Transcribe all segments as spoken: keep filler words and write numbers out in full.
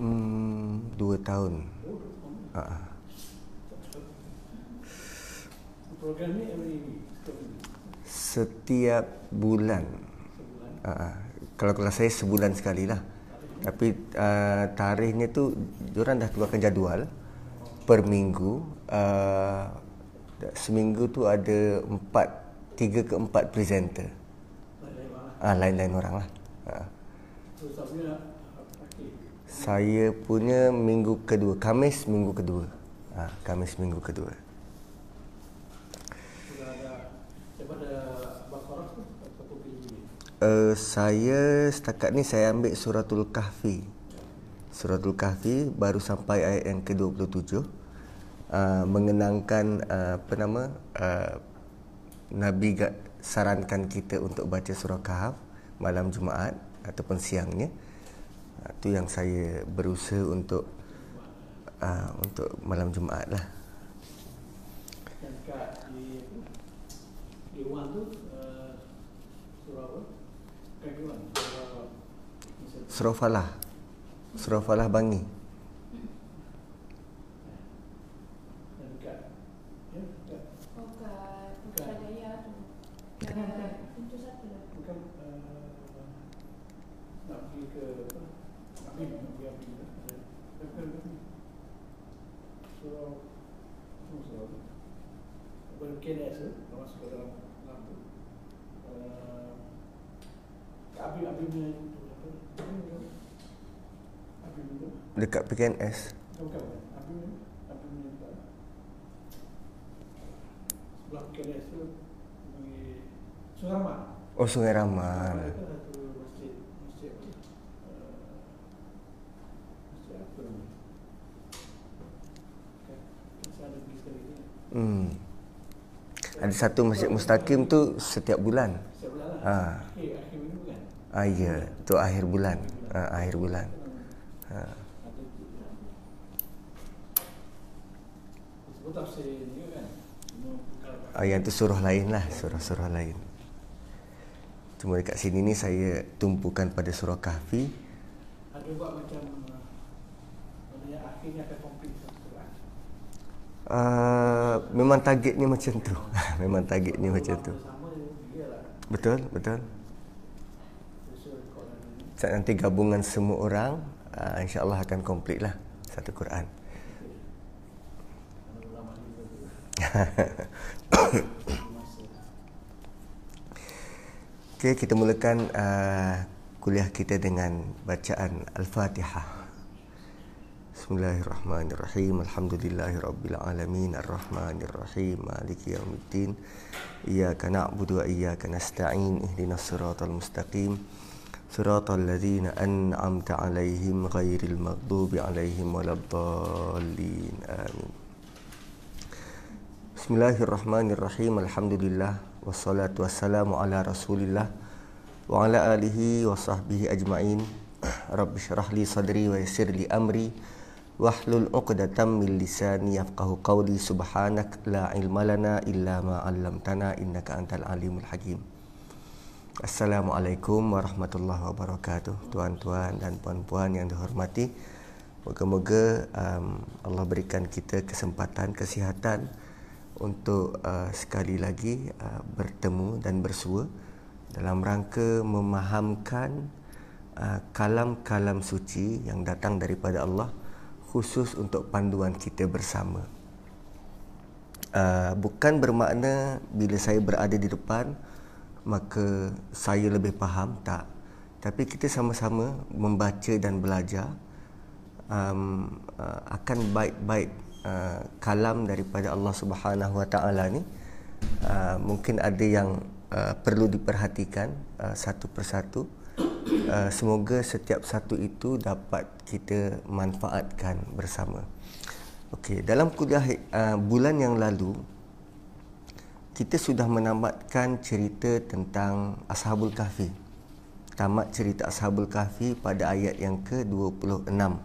Hmm, dua tahun. Uh-huh. Program ni every setiap bulan. Uh, kalau kelas saya sebulan sekali lah. Tapi uh, tarikhnya tu diorang dah keluarkan jadual per minggu. Uh, seminggu tu ada empat, tiga ke empat presenter. Ah, lain-lain orang lah. Uh. Saya punya minggu kedua, Khamis minggu kedua. Ah, uh, Khamis minggu kedua. Uh, saya setakat ni saya ambil Suratul Kahfi. Suratul Kahfi baru sampai ayat yang ke dua puluh tujuh, uh, mengenangkan uh, apa nama uh, Nabi sarankan kita untuk baca Surah Kahf malam Jumaat ataupun siangnya. Uh, tu yang saya berusaha untuk uh, untuk malam Jumaat lah. Dan kat di di Wan tu uh, surah apa? Surau Falah, Surau Falah Bangi. Dekat P K N S. Bukan. Apa ni? Apa ni? Sebelah P K N S tu di Sungai Rama. Oh, Sungai Rama. Masjid Masjid Masjid apa ni? Hmm. Ada satu Masjid Mustaqim tu setiap bulan. Setiap bulan lah. Ha. Akhir akhir minggu kan? Ah ya, tu akhir bulan. Ha, akhir bulan. Ha. Ah, yang tu surah lain lah, surah-surah lain. Cuma dekat sini ni saya tumpukan pada Surah Kahfi. Ada buat macam yang akhirnya akan komplit surah. Ah, memang targetnya macam tu. Memang targetnya macam tu. Betul, betul. Saat nanti gabungan semua orang, uh, insya-Allah akan komplit lah satu Quran. Okey, kita mulakan uh, kuliah kita dengan bacaan Al-Fatihah. Bismillahirrahmanirrahim. Alhamdulillahirabbil alamin, arrahmanirrahim, maliki yaumiddin, iyyaka na'budu wa iyyaka nasta'in, ihdinas siratal mustaqim, siratal ladzina an'amta 'alaihim ghairil maghdubi 'alaihim waladdallin. Amin. Bismillahirrahmanirrahim. Alhamdulillah wassalatu wassalamu ala Rasulillah wa ala alihi wa sahbihi ajma'in. Rabbi syrah li sadri wa yassir li amri wahlul 'uqdatam min lisani yafqahu qawli. Subhanak la ilma lana illa ma 'allamtana innaka antal alimul hakim. Assalamualaikum warahmatullahi wabarakatuh. Tuan-tuan dan puan-puan yang dihormati, moga-moga um, Allah berikan kita kesempatan, kesihatan untuk uh, sekali lagi uh, bertemu dan bersua dalam rangka memahamkan uh, kalam-kalam suci yang datang daripada Allah khusus untuk panduan kita bersama. Uh, bukan bermakna bila saya berada di depan maka saya lebih faham, tak. Tapi kita sama-sama membaca dan belajar um, uh, akan baik-baik. Uh, kalam daripada Allah Subhanahu Wa Taala ni uh, mungkin ada yang uh, perlu diperhatikan uh, satu persatu. Uh, semoga setiap satu itu dapat kita manfaatkan bersama. Okey, dalam kuliah uh, bulan yang lalu kita sudah menamatkan cerita tentang Ashabul Kahfi. Tamat cerita Ashabul Kahfi pada ayat yang ke dua puluh enam.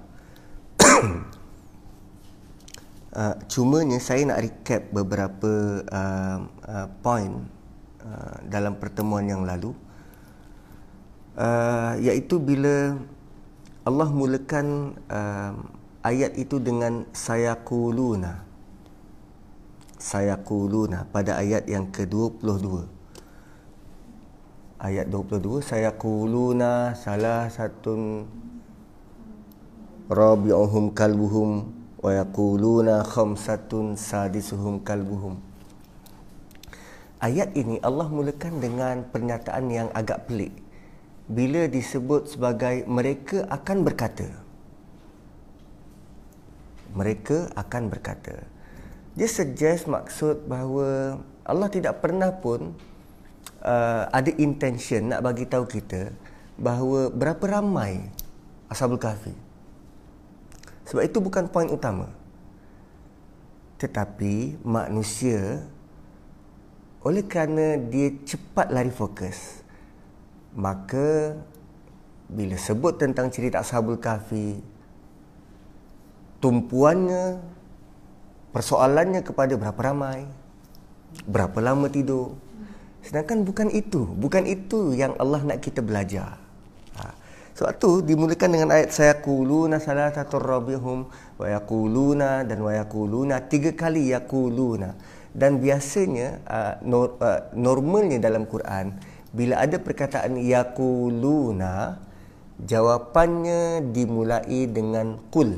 Uh, cumanya saya nak recap beberapa uh, uh, point uh, dalam pertemuan yang lalu. uh, iaitu bila Allah mulakan uh, ayat itu dengan sayaquluna. Sayaquluna pada ayat yang ke dua puluh dua. Ayat dua puluh dua, sayaquluna salah satun rabi'uhum kalbuhum wa yaquluna khamsatun sadisuhum kalbuhum. Ayat ini Allah mulakan dengan pernyataan yang agak pelik bila disebut sebagai mereka akan berkata. Mereka akan berkata. Dia suggest maksud bahawa Allah tidak pernah pun Uh, ada intention nak bagi tahu kita bahawa berapa ramai Ashabul Kahfi. Sebab itu bukan poin utama. Tetapi manusia oleh kerana dia cepat lari fokus, maka bila sebut tentang cerita Ashabul Kahfi, tumpuannya, persoalannya kepada berapa ramai, berapa lama tidur. Sedangkan bukan itu, bukan itu yang Allah nak kita belajar. Ha. Sebab tu dimulakan dengan ayat sayaquluna salatatu rabbihum wa yaquluna dan wa yaquluna, tiga kali yaquluna. Dan biasanya uh, nor, uh, normalnya dalam Quran bila ada perkataan yaquluna, jawapannya dimulai dengan qul.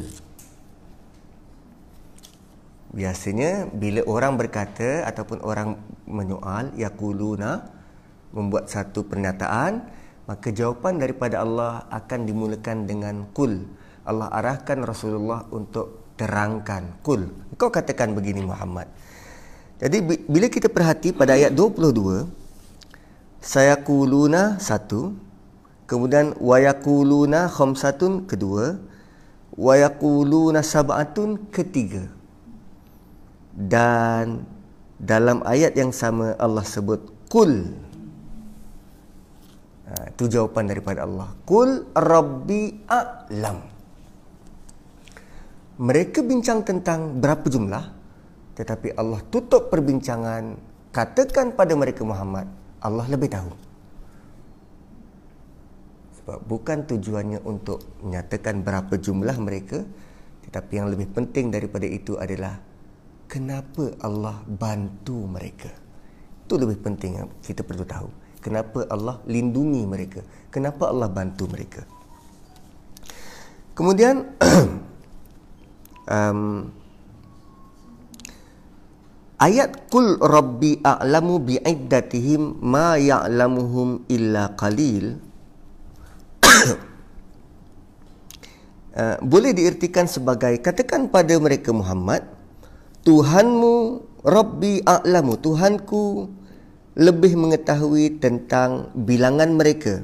Biasanya bila orang berkata ataupun orang menyoal, yaquluna, membuat satu pernyataan, maka jawapan daripada Allah akan dimulakan dengan qul. Allah arahkan Rasulullah untuk terangkan, qul, engkau katakan begini Muhammad. Jadi bila kita perhati pada ayat dua puluh dua, sayaquluna satu, kemudian wayaquluna khamsatun kedua, wayaquluna sab'atun ketiga. Dan dalam ayat yang sama Allah sebut Qul. Ha, itu jawapan daripada Allah. Qul Rabbi A'lam. Mereka bincang tentang berapa jumlah, tetapi Allah tutup perbincangan, katakan pada mereka Muhammad, Allah lebih tahu. Sebab bukan tujuannya untuk menyatakan berapa jumlah mereka, tetapi yang lebih penting daripada itu adalah kenapa Allah bantu mereka? Itu lebih penting yang kita perlu tahu. Kenapa Allah lindungi mereka? Kenapa Allah bantu mereka? Kemudian um, ayat Qul Rabbi a'lamu bi'iddatihim ma ya'lamuhum illa qalil uh, boleh diartikan sebagai katakan pada mereka Muhammad, Tuhanmu, Rabbi A'lamu, Tuhanku lebih mengetahui tentang bilangan mereka.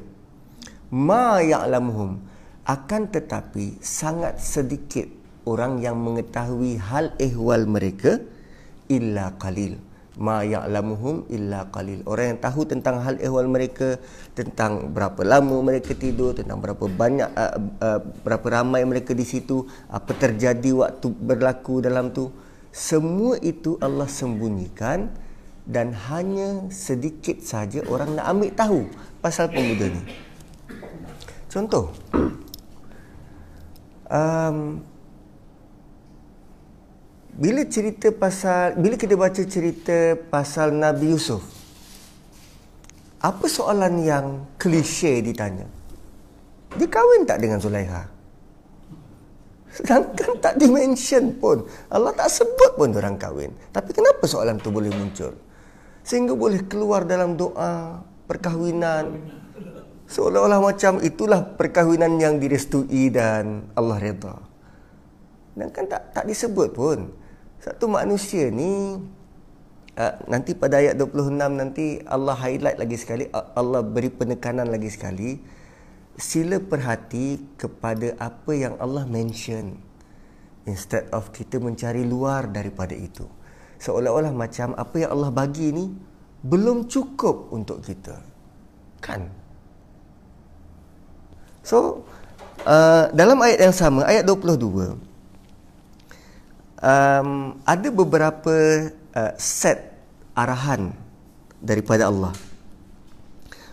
Ma ya'lamuhum, akan tetapi sangat sedikit orang yang mengetahui hal ehwal mereka illa qalil. Ma ya'lamuhum illa qalil. Orang yang tahu tentang hal ehwal mereka, tentang berapa lama mereka tidur, tentang berapa banyak uh, uh, berapa ramai mereka di situ, apa terjadi waktu berlaku dalam tu. Semua itu Allah sembunyikan dan hanya sedikit saja orang nak ambil tahu pasal pemuda ni. Contoh, um, bila cerita pasal bila kita baca cerita pasal Nabi Yusuf, apa soalan yang klise ditanya? Dia kahwin tak dengan Zulaiha? Sedangkan tak dimention pun, Allah tak sebut pun orang kahwin. Tapi kenapa soalan tu boleh muncul? Sehingga boleh keluar dalam doa perkahwinan, seolah-olah macam itulah perkahwinan yang direstui dan Allah redha. Sedangkan tak tak disebut pun. Satu manusia ni, nanti pada ayat dua puluh enam nanti Allah highlight lagi sekali, Allah beri penekanan lagi sekali. Sila perhati kepada apa yang Allah mention instead of kita mencari luar daripada itu. Seolah-olah macam apa yang Allah bagi ni belum cukup untuk kita, kan? So uh, dalam ayat yang sama, ayat dua puluh dua, um, ada beberapa uh, set arahan daripada Allah.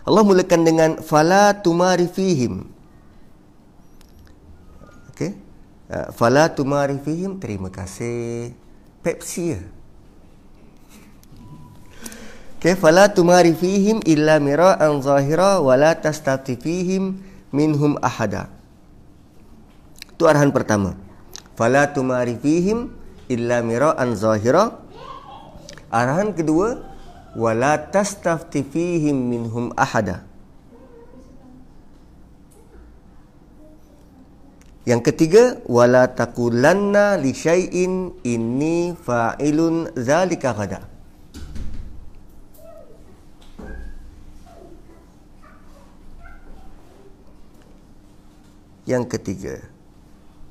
Allah mulakan dengan fala tumari fihim. Okey. Fala tumari fihim, terima kasih. Pepsi ya. Okey, fala tumari fihim illa mira'an zahira wa la tastati fihim minhum ahada. Itu arahan pertama. Fala tumari fihim illa mira'an zahira. Arahan kedua, wala tastafti fihim minhum ahada. Yang ketiga, wala taqulanna li syai'in inni fa'ilun zalika ghadan. Yang ketiga.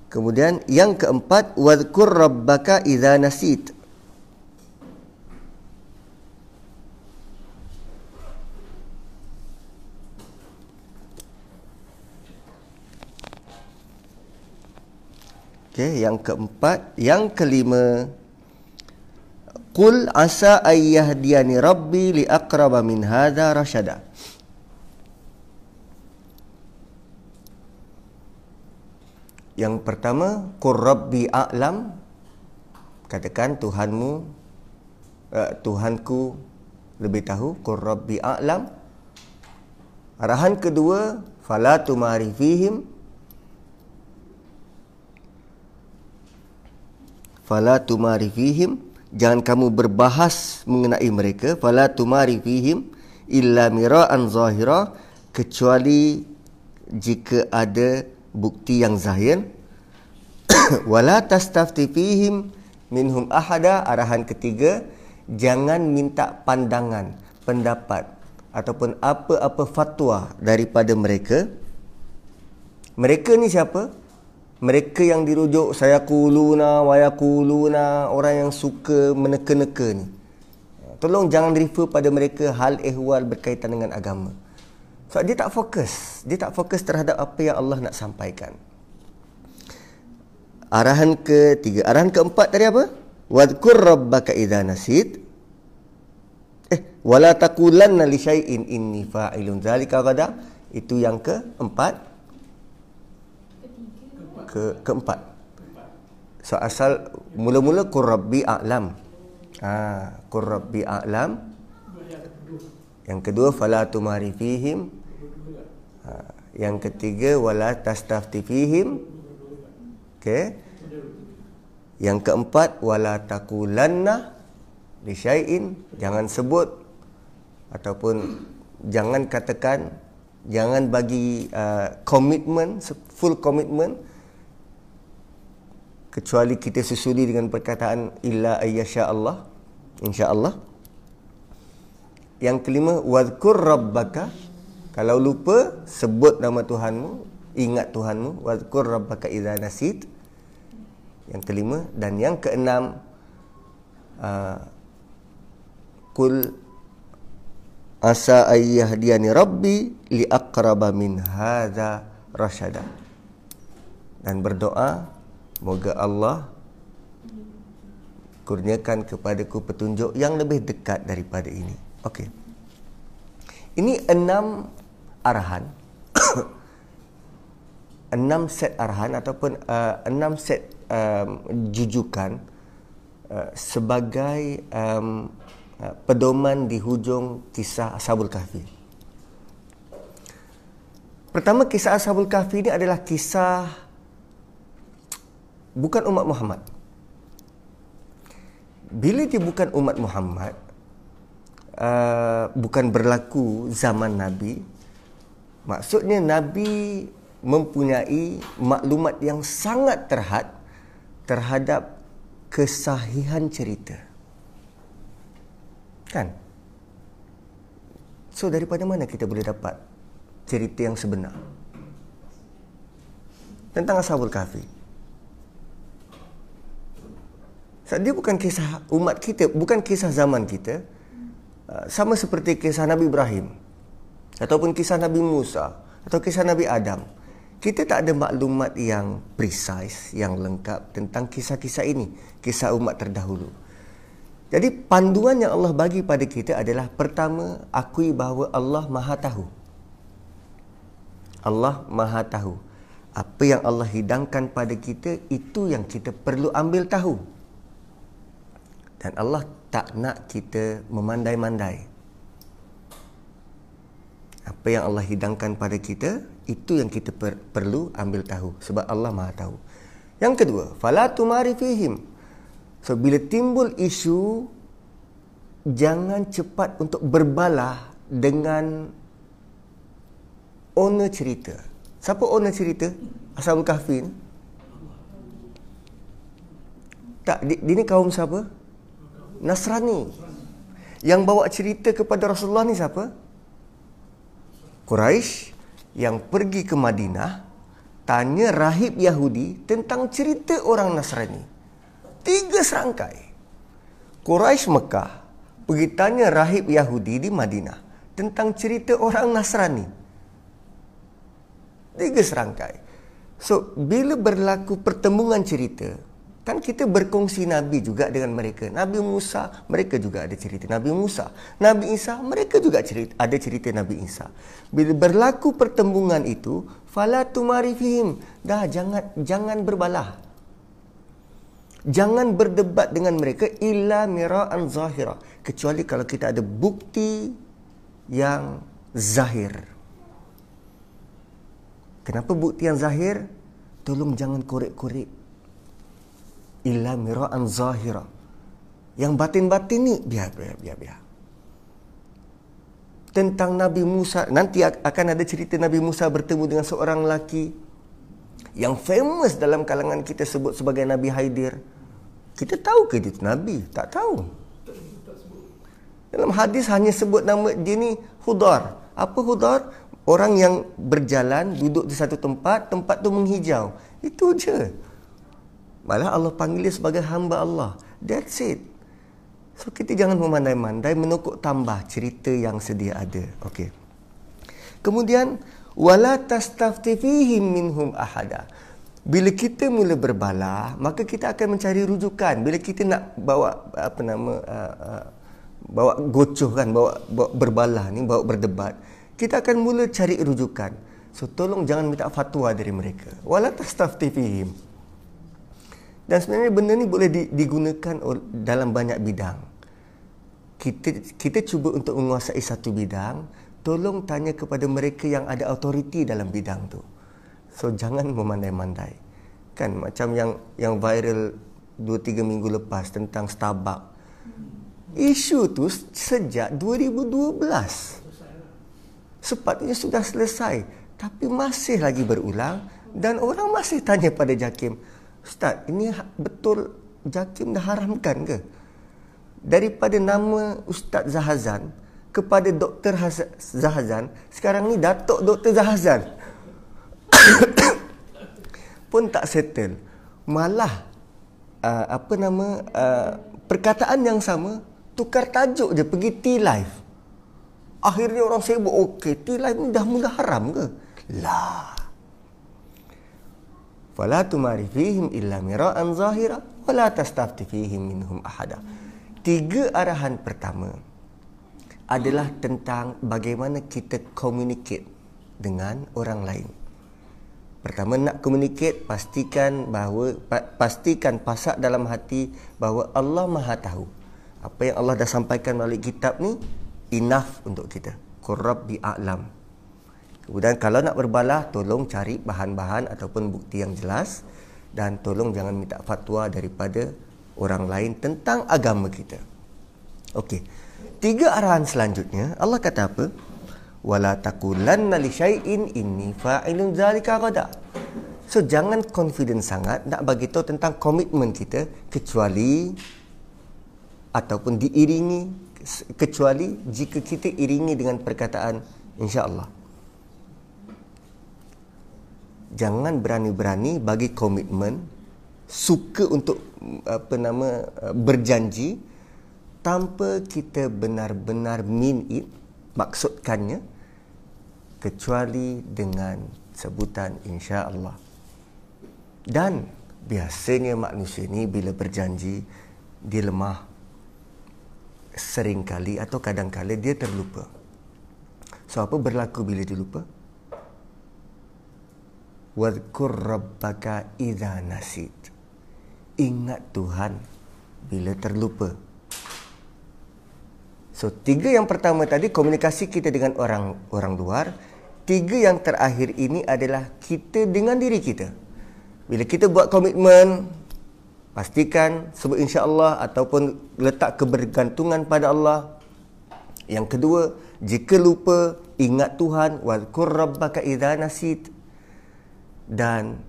Kemudian yang keempat, wadhkur rabbaka idza nasit. Okay, yang keempat, yang kelima, qul asa ayyahdiyani rabbi li aqraba min hadha rasyada. Yang pertama, qur rabbi a'lam, katakan Tuhanmu uh, Tuhanku lebih tahu, qur rabbi a'lam. Arahan kedua, fala tumari fihim, fala tumari fihim, jangan kamu berbahas mengenai mereka. Fala tumari fihim illa mira'an zahira, kecuali jika ada bukti yang zahir. Wala tastafti fihim minhum ahada. Arahan ketiga, jangan minta pandangan, pendapat ataupun apa-apa fatwa daripada mereka. Mereka ni siapa? Mereka yang dirujuk sayakuluna wayakuluna, orang yang suka meneka-neka ni. Tolong jangan refer pada mereka hal ehwal berkaitan dengan agama. Sebab dia tak fokus. Dia tak fokus terhadap apa yang Allah nak sampaikan. Arahan ketiga. Arahan keempat tadi apa? Wadhkur rabbaka idza nasit. Eh, wala taqulanna li syai'in inni fa'ilun dzalika ghadan. Itu yang keempat. Ke, keempat. So asal mula-mula qurrabbi a'lam. Ah, ha, qurrabbi a'lam. Yang kedua fala tumari fihim. Ha, yang ketiga wala tastafti fihim. Okey. Yang keempat wala taqulanna li syai'in, jangan sebut ataupun jangan katakan, jangan bagi komitmen, uh, full komitmen, kecuali kita susuli dengan perkataan illa ayyasha Allah, insya-Allah. Yang kelima, wadhkur rabbaka, kalau lupa sebut nama Tuhanmu, ingat Tuhanmu, wadhkur rabbaka idza nasit. Yang kelima dan yang keenam, uh, qul asa ayyahdiyani rabbi li aqraba min hadza rasyada. Dan berdoa, moga Allah kurniakan kepadaku petunjuk yang lebih dekat daripada ini. Okey. Ini enam arahan. Enam set arahan ataupun uh, enam set um, jujukan uh, sebagai um, uh, pedoman di hujung kisah Ashabul Kahfi. Pertama, kisah Ashabul Kahfi ini adalah kisah bukan umat Muhammad. Bila dia bukan umat Muhammad, uh, bukan berlaku zaman Nabi, maksudnya Nabi mempunyai maklumat yang sangat terhad terhadap kesahihan cerita, kan? So daripada mana kita boleh dapat cerita yang sebenar tentang Ashabul Kahfi? Dia bukan kisah umat kita, bukan kisah zaman kita. Sama seperti kisah Nabi Ibrahim ataupun kisah Nabi Musa atau kisah Nabi Adam. Kita tak ada maklumat yang precise, yang lengkap tentang kisah-kisah ini, kisah umat terdahulu. Jadi panduan yang Allah bagi pada kita adalah pertama, akui bahawa Allah Maha Tahu. Allah Maha Tahu. Apa yang Allah hidangkan pada kita, itu yang kita perlu ambil tahu. Dan Allah tak nak kita memandai-mandai. Apa yang Allah hidangkan pada kita, itu yang kita per- perlu ambil tahu. Sebab Allah Maha Tahu. Yang kedua, fala tumari fihim. So, bila timbul isu, jangan cepat untuk berbalah dengan owner cerita. Siapa owner cerita? Ashabul Kahfi ni? Tak, dia, dia ni kaum siapa? Nasrani. Yang bawa cerita kepada Rasulullah ni siapa? Quraisy yang pergi ke Madinah, tanya rahib Yahudi tentang cerita orang Nasrani. Tiga serangkai. Quraisy Mekah pergi tanya rahib Yahudi di Madinah tentang cerita orang Nasrani. Tiga serangkai. So, bila berlaku pertembungan cerita, kan kita berkongsi Nabi juga dengan mereka. Nabi Musa, mereka juga ada cerita Nabi Musa. Nabi Isa, mereka juga cerita, ada cerita Nabi Isa. Bila berlaku pertembungan itu, fala tumari fihim. Dah, jangan jangan berbalah. Jangan berdebat dengan mereka illa mira'an zahira, kecuali kalau kita ada bukti yang zahir. Kenapa bukti yang zahir? Tolong jangan korek-korek. Illa mira'an zahira. Yang batin-batin ni biar biar biar biar. Tentang Nabi Musa, nanti akan ada cerita Nabi Musa bertemu dengan seorang lelaki yang famous dalam kalangan kita sebut sebagai Nabi Haidir. Kita tahu ke dia tu Nabi? Tak tahu. Dalam hadis hanya sebut nama dia ni Khudar. Apa Khudar? Orang yang berjalan, duduk di satu tempat, tempat tu menghijau. Itu je. Malah Allah panggil dia sebagai hamba Allah. That's it. So, kita jangan memandai-mandai menokok tambah cerita yang sedia ada. Okey. Kemudian, wala tastafti fihim minhum ahada. Bila kita mula berbalah, maka kita akan mencari rujukan. Bila kita nak bawa apa nama uh, uh, bawa gocoh kan, bawa, bawa berbalah ni, bawa berdebat, kita akan mula cari rujukan. So tolong jangan minta fatwa dari mereka. Wala tastafti fihim. Dan sebenarnya benda ni boleh digunakan dalam banyak bidang. Kita kita cuba untuk menguasai satu bidang, tolong tanya kepada mereka yang ada autoriti dalam bidang tu. So, jangan memandai-mandai. Kan, macam yang yang viral dua tiga minggu lepas tentang Starbucks. Isu tu sejak dua ribu dua belas. Sepatutnya sudah selesai. Tapi masih lagi berulang. Dan orang masih tanya pada JAKIM. Ustaz, ini betul JAKIM dah haramkan ke? Daripada nama Ustaz Zahazan kepada Doktor Zahazan, sekarang ni Datuk Doktor Zahazan pun tak settle. Malah uh, apa nama uh, perkataan yang sama, tukar tajuk je pergi T Live. Akhirnya orang sibuk, okey, T Live ni dah mula haram ke? Lah. Fala tumari fihim illa mira'an zahira wala tastafti fihim minhum ahada. Tiga arahan pertama adalah tentang bagaimana kita communicate dengan orang lain. Pertama, nak communicate, pastikan bahawa pastikan pasak dalam hati bahawa Allah Maha Tahu. Apa yang Allah dah sampaikan melalui kitab ni enough untuk kita. Qur Rabbi a'lam. Kemudian kalau nak berbalah, tolong cari bahan-bahan ataupun bukti yang jelas, dan tolong jangan minta fatwa daripada orang lain tentang agama kita. Okey. Tiga arahan selanjutnya, Allah kata apa? Wala taqulanna li syai'in inni fa'ilun dzalika ghadan. So, jangan confident sangat nak bagi tahu tentang komitmen kita, kecuali ataupun diiringi kecuali jika kita iringi dengan perkataan insya-Allah. Jangan berani-berani bagi komitmen, suka untuk apa nama berjanji tanpa kita benar-benar mean it, maksudkannya, kecuali dengan sebutan insya-Allah. Dan biasanya manusia ni bila berjanji, dia lemah. seringkali atau kadangkala dia terlupa. So apa berlaku bila dia lupa? Wadhkur rabbaka idza nasit. Ingat Tuhan bila terlupa. So tiga yang pertama tadi komunikasi kita dengan orang orang luar. Tiga yang terakhir ini adalah kita dengan diri kita. Bila kita buat komitmen, pastikan sebut insya-Allah ataupun letak kebergantungan pada Allah. Yang kedua, jika lupa, ingat Tuhan, wadhkur rabbaka idza nasit. Dan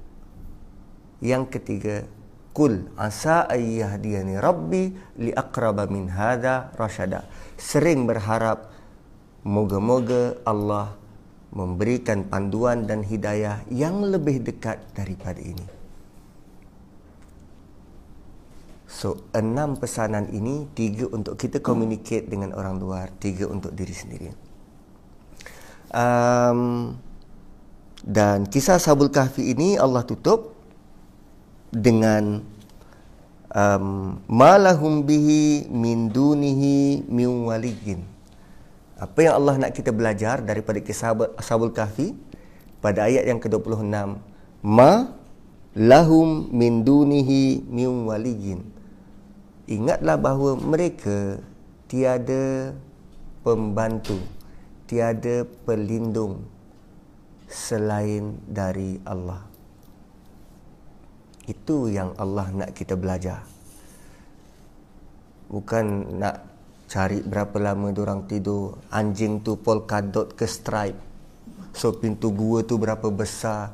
yang ketiga, kul asa ayyahdiyani rabbi li aqraba min hadha rasyada. Sering berharap moga-moga Allah memberikan panduan dan hidayah yang lebih dekat daripada ini. So, enam pesanan ini, tiga untuk kita communicate dengan orang luar, tiga untuk diri sendiri. Um, Dan kisah Ashabul Kahfi ini Allah tutup dengan um, ma lahum bihi min dunihi min waliyin. Apa yang Allah nak kita belajar daripada kisah Ashabul Kahfi pada ayat yang ke dua puluh enam, ma lahum min dunihi min waliyin. Ingatlah bahawa mereka tiada pembantu, tiada pelindung selain dari Allah. Itu yang Allah nak kita belajar. Bukan nak cari berapa lama diorang tidur, anjing tu polka dot ke stripe, so pintu gua tu berapa besar.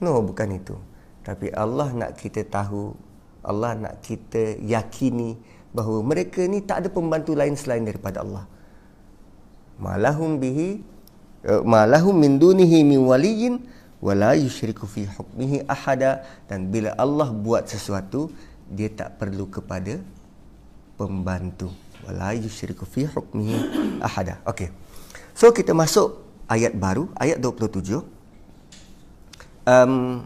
No, bukan itu. Tapi Allah nak kita tahu, Allah nak kita yakini bahawa mereka ni tak ada pembantu lain selain daripada Allah. Malahum bihi ma lahum min dunihi min waliyin wala yushriku fi hukmihi ahada. Dan bila Allah buat sesuatu, dia tak perlu kepada pembantu. Wala yushriku fi hukmihi ahada. Okey, so kita masuk ayat baru, ayat dua puluh tujuh. um,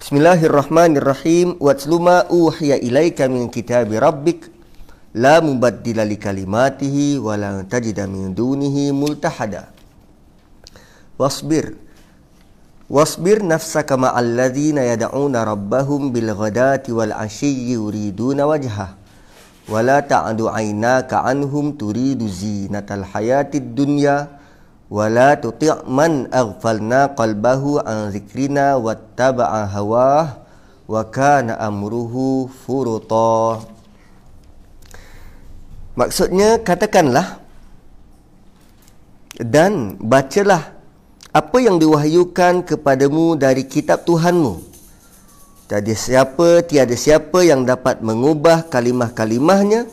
Bismillahirrahmanirrahim. Watsluma uhiya ilaika min kitabi rabbik la mubaddila li kalimatihi wa la tajida min dunihi multahada. Wasbir wasbir nafsaka ma'al ladhina yad'una rabbahum bil ghadati wal 'ashiyyi yuriduna wajha wa la ta'du 'aynaka 'anhum turidu zinatal hayatid dunya wa la tuti' man aghfalna qalbahu 'an dhikrina wattaba'a hawah wa kana amruhu furuta. Maksudnya, katakanlah dan bacalah apa yang diwahyukan kepadamu dari kitab Tuhanmu. Tiada siapa, tiada siapa yang dapat mengubah kalimah-kalimahnya,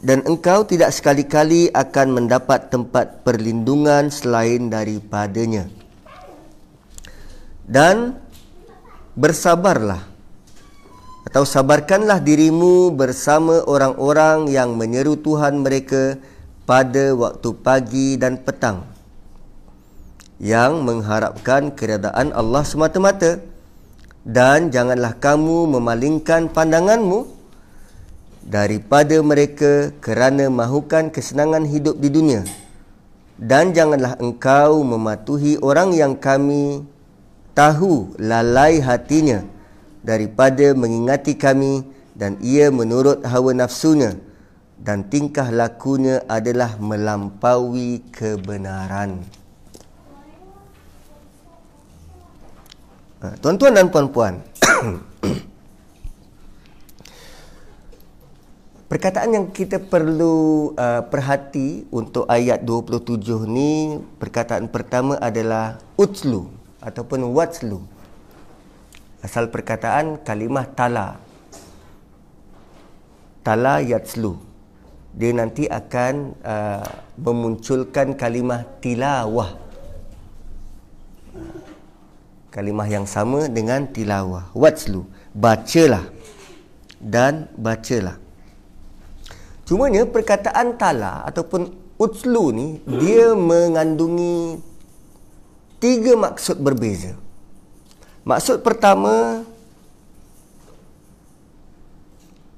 dan engkau tidak sekali-kali akan mendapat tempat perlindungan selain daripadanya. Dan bersabarlah atau sabarkanlah dirimu bersama orang-orang yang menyeru Tuhan mereka pada waktu pagi dan petang, yang mengharapkan keredaan Allah semata-mata. Dan janganlah kamu memalingkan pandanganmu daripada mereka kerana mahukan kesenangan hidup di dunia. Dan janganlah engkau mematuhi orang yang kami tahu lalai hatinya daripada mengingati kami, dan ia menurut hawa nafsunya, dan tingkah lakunya adalah melampaui kebenaran. Tuan-tuan dan puan-puan, perkataan yang kita perlu uh, perhati untuk ayat dua puluh tujuh ni, perkataan pertama adalah utlu ataupun watslu. Asal perkataan kalimah tala. Tala yatslu. Dia nanti akan uh, memunculkan kalimah tilawah. Kalimah yang sama dengan tilawah. Watslu. Bacalah. Dan bacalah. Cumanya perkataan tala ataupun utslu ni, dia mengandungi tiga maksud berbeza. Maksud pertama,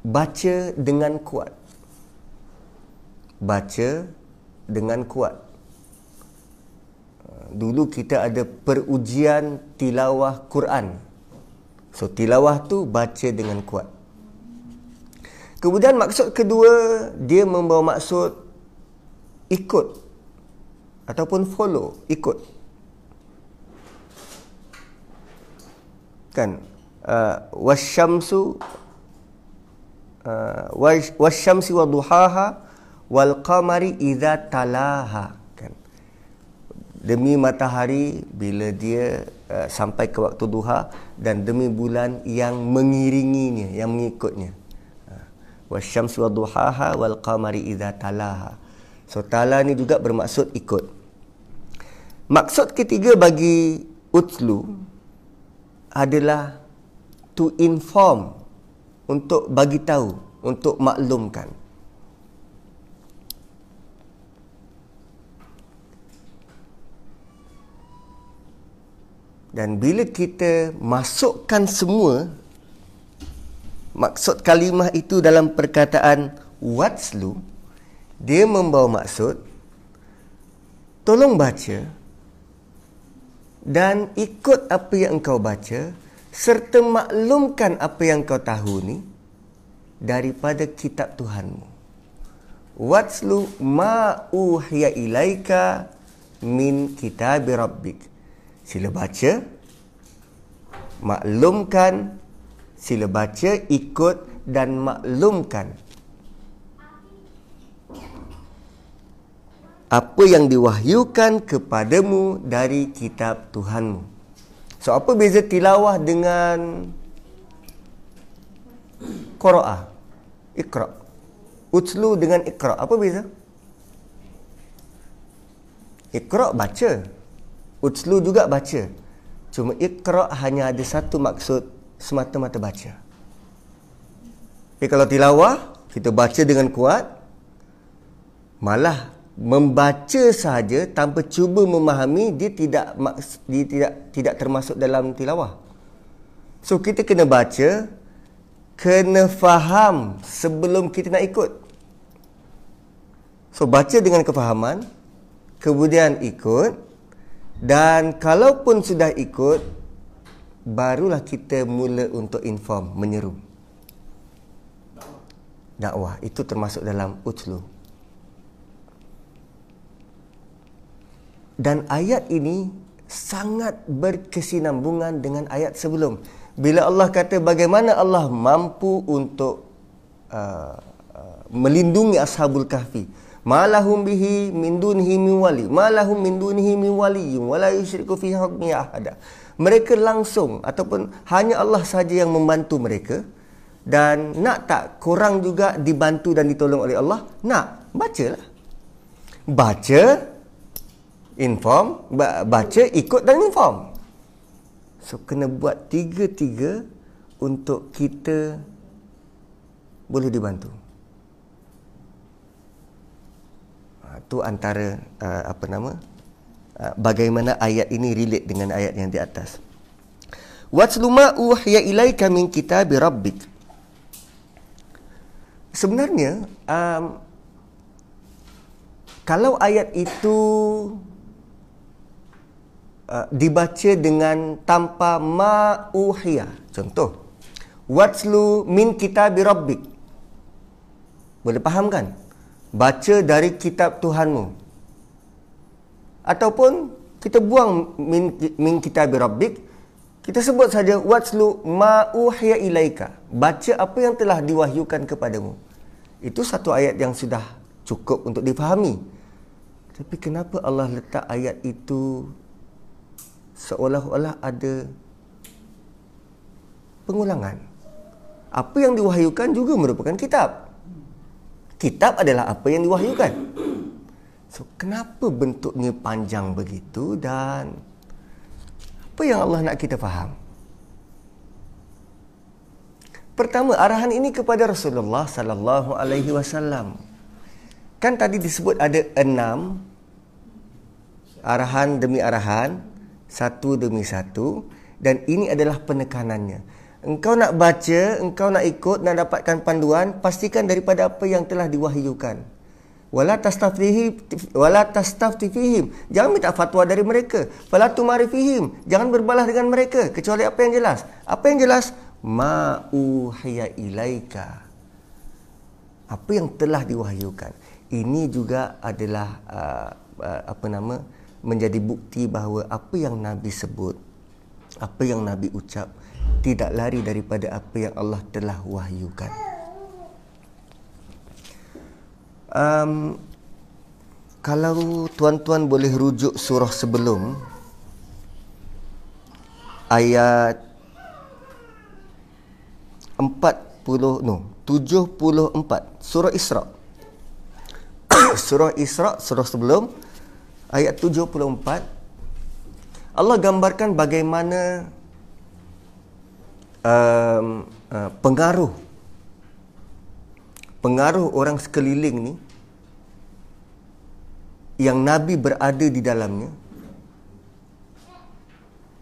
baca dengan kuat. baca dengan kuat. Dulu kita ada perujian tilawah Quran. So tilawah tu baca dengan kuat. Kemudian maksud kedua, dia membawa maksud ikut ataupun follow, ikut. Kan? Uh, wasyamsu uh, wasyamsi waduhaha wal qamari idza talaha. Demi matahari bila dia uh, sampai ke waktu duha, dan demi bulan yang mengiringinya, yang mengikutnya. Wasyams wa duhaha wal qamari idza talaha. So tala ni juga bermaksud ikut. Maksud ketiga bagi utlu adalah to inform, untuk bagi tahu, untuk maklumkan. Dan bila kita masukkan semua maksud kalimah itu dalam perkataan watslu, dia membawa maksud tolong baca dan ikut apa yang engkau baca, serta maklumkan apa yang kau tahu ni daripada kitab Tuhanmu. Watslu ma uhiya ilaika min kitabi rabbik. Sila baca, maklumkan, sila baca, ikut dan maklumkan apa yang diwahyukan kepadamu dari kitab Tuhanmu. So apa beza tilawah dengan qiraah? Iqra. Utlu dengan iqra, apa beza? Iqra baca, utslu juga baca. Cuma iqra' hanya ada satu maksud, semata-mata baca. Tapi kalau tilawah, kita baca dengan kuat. Malah membaca sahaja tanpa cuba memahami, dia tidak dia tidak tidak termasuk dalam tilawah. So kita kena baca, kena faham sebelum kita nak ikut. So baca dengan kefahaman, kemudian ikut. Dan kalaupun sudah ikut, barulah kita mula untuk inform, menyeru. Dakwah itu termasuk dalam utlu. Dan ayat ini sangat berkesinambungan dengan ayat sebelum. Bila Allah kata bagaimana Allah mampu untuk uh, uh, melindungi Ashabul Kahfi. Malahum bihi min dunhi min wali, malahum min dunhi min wali wala yushriku fi hukmi ahada. Mereka langsung ataupun hanya Allah sahaja yang membantu mereka. Dan nak tak korang juga dibantu dan ditolong oleh Allah? Nak, bacalah. Baca, inform, baca, ikut dan inform. So kena buat tiga-tiga untuk kita boleh dibantu. Itu antara uh, apa nama uh, bagaimana ayat ini relate dengan ayat yang di atas. Wasluma uhya ilaika min kitabi rabbik. Sebenarnya um, kalau ayat itu uh, dibaca dengan tanpa ma uhya, contoh waslu min kitabi rabbik, boleh faham kan? Baca dari kitab Tuhanmu. Ataupun kita buang min, min kitabi rabbik, kita sebut saja watslu ma uhiya ilaika, baca apa yang telah diwahyukan kepadamu. Itu satu ayat yang sudah cukup untuk difahami. Tapi kenapa Allah letak ayat itu seolah-olah ada pengulangan? Apa yang diwahyukan juga merupakan kitab. Kitab adalah apa yang diwahyukan. So, kenapa bentuknya panjang begitu dan apa yang Allah nak kita faham? Pertama, arahan ini kepada Rasulullah sallallahu alaihi wasallam. Kan tadi disebut ada enam arahan demi arahan, satu demi satu, dan ini adalah penekanannya. Engkau nak baca, engkau nak ikut, nak dapatkan panduan, pastikan daripada apa yang telah diwahyukan. wala tastaftihi wala tastaftifihim, jangan minta fatwa dari mereka. Fala tumarifihim, jangan berbalas dengan mereka kecuali apa yang jelas. Apa yang jelas? Ma uhiya ilaika, apa yang telah diwahyukan. Ini juga adalah uh, uh, apa nama menjadi bukti bahawa apa yang Nabi sebut, apa yang Nabi ucap tidak lari daripada apa yang Allah telah wahyukan. Um, kalau tuan-tuan boleh rujuk surah sebelum, ayat empat puluh no tujuh puluh empat surah Isra. Surah Isra, surah sebelum, ayat tujuh puluh empat, Allah gambarkan bagaimana um, uh, pengaruh pengaruh orang sekeliling ni yang Nabi berada di dalamnya,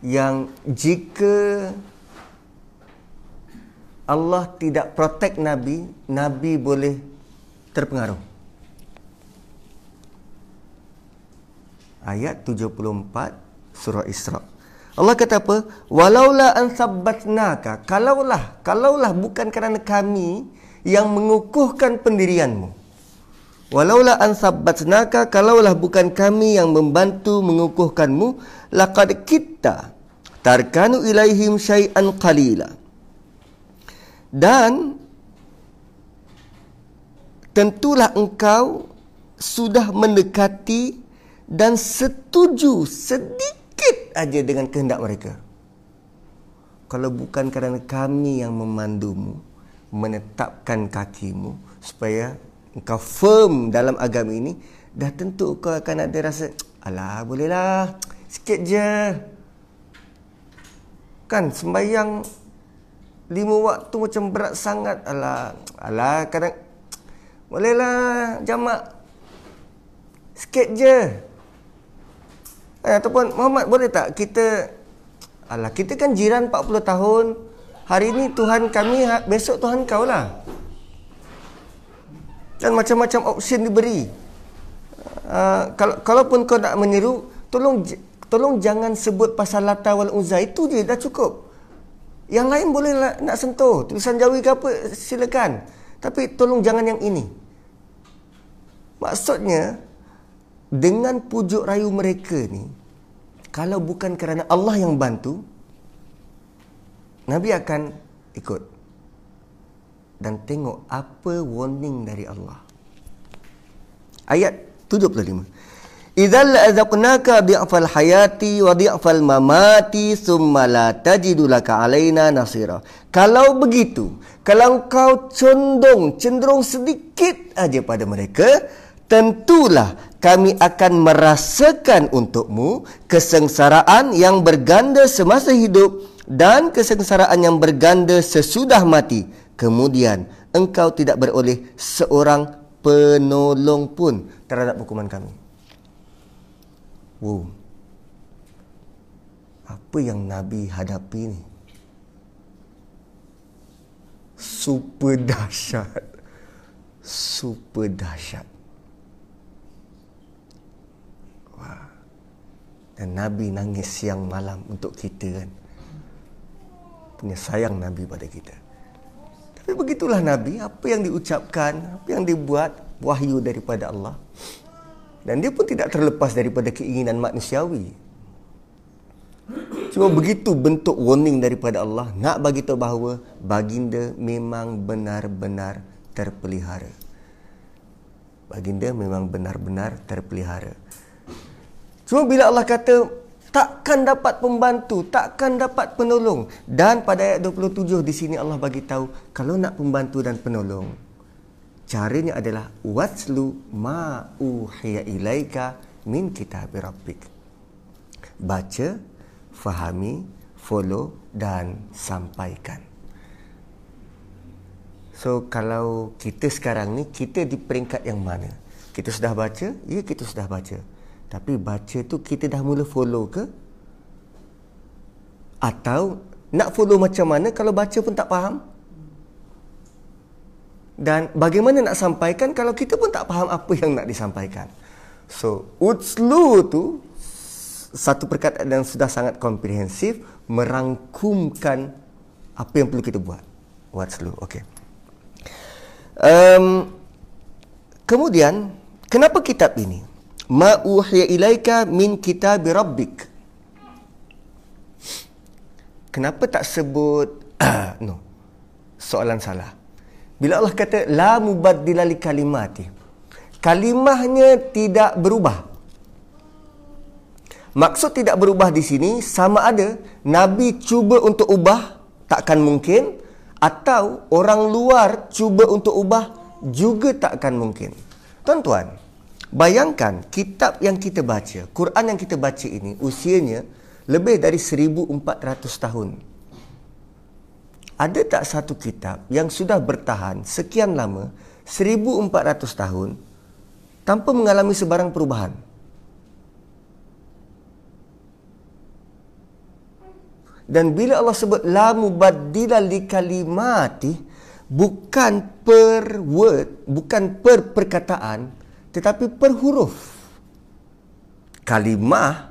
yang jika Allah tidak protect Nabi, Nabi boleh terpengaruh. Ayat tujuh puluh empat surah Isra. Allah kata apa? Walaula an sabbatnaka, kalaulah kalaulah bukan kerana kami yang mengukuhkan pendirianmu. Walaula an sabbatnaka, kalaulah bukan kami yang membantu mengukuhkanmu, laqad kita tarkanu ilaihim syai'an qalila. Dan tentulah engkau sudah mendekati dan setuju sedikit aja dengan kehendak mereka. Kalau bukan kerana kami yang memandumu, menetapkan kakimu supaya engkau firm dalam agama ini, dah tentu kau akan ada rasa, alah bolehlah, sikit je. Kan sembahyang lima waktu macam berat sangat, alah, alah kadang bolehlah jamak sikit je. Eh, ataupun Muhammad boleh tak kita, alah kita kan jiran empat puluh tahun, hari ini Tuhan kami, besok Tuhan kau lah. Dan macam-macam option diberi. Uh, kalau kalaupun kau nak menyeru, tolong tolong jangan sebut pasal Lata wal Uzza, itu je dah cukup. Yang lain boleh lah, nak sentuh tulisan Jawi ke apa, silakan, tapi tolong jangan yang ini. Maksudnya, dengan pujuk rayu mereka ni, kalau bukan kerana Allah yang bantu, Nabi akan ikut. Dan tengok apa warning dari Allah. Ayat tujuh puluh lima. Idzal azaqnaka bi'fal hayati wa bi'fal mamati summa la tajidu laka alaina nasira. Kalau begitu, kalau kau condong cenderung sedikit aja pada mereka, tentulah kami akan merasakan untukmu kesengsaraan yang berganda semasa hidup dan kesengsaraan yang berganda sesudah mati. Kemudian engkau tidak beroleh seorang penolong pun terhadap hukuman kami. Wow. Apa yang Nabi hadapi ni? Super dahsyat. Super dahsyat. Dan Nabi nangis siang malam untuk kita kan. Punya sayang Nabi pada kita. Tapi begitulah Nabi, apa yang diucapkan, apa yang dibuat, wahyu daripada Allah. Dan dia pun tidak terlepas daripada keinginan manusiawi. Cuma begitu bentuk warning daripada Allah, nak bagi tahu bahawa baginda memang benar-benar terpelihara. Baginda memang benar-benar terpelihara. Cuma bila Allah kata takkan dapat pembantu, takkan dapat penolong, dan pada ayat dua puluh tujuh di sini Allah bagi tahu kalau nak pembantu dan penolong, caranya adalah waslu ma uhiya ilaika min kitabi rabbik. Baca, fahami, follow dan sampaikan. So kalau kita sekarang ni, kita di peringkat yang mana? Kita sudah baca? Ya, kita sudah baca. Tapi baca tu kita dah mula follow ke? Atau nak follow macam mana kalau baca pun tak faham? Dan bagaimana nak sampaikan kalau kita pun tak faham apa yang nak disampaikan? So, utslu tu satu perkataan yang sudah sangat komprehensif, merangkumkan apa yang perlu kita buat. Utslu, okey. Um, kemudian, kenapa kitab ini? Ma uhiya ilaika min kitabi rabbik. Kenapa tak sebut no. Soalan salah. Bila Allah kata la mubaddila li kalimati, kalimahnya tidak berubah. Maksud tidak berubah di sini sama ada Nabi cuba untuk ubah, takkan mungkin, atau orang luar cuba untuk ubah, juga takkan mungkin. Tuan-tuan, bayangkan kitab yang kita baca, Quran yang kita baca ini usianya lebih dari seribu empat ratus tahun. Ada tak satu kitab yang sudah bertahan sekian lama, seribu empat ratus tahun, tanpa mengalami sebarang perubahan? Dan bila Allah sebut la mubaddila li kalimati, bukan per word, bukan per perkataan, tetapi per huruf. Kalimah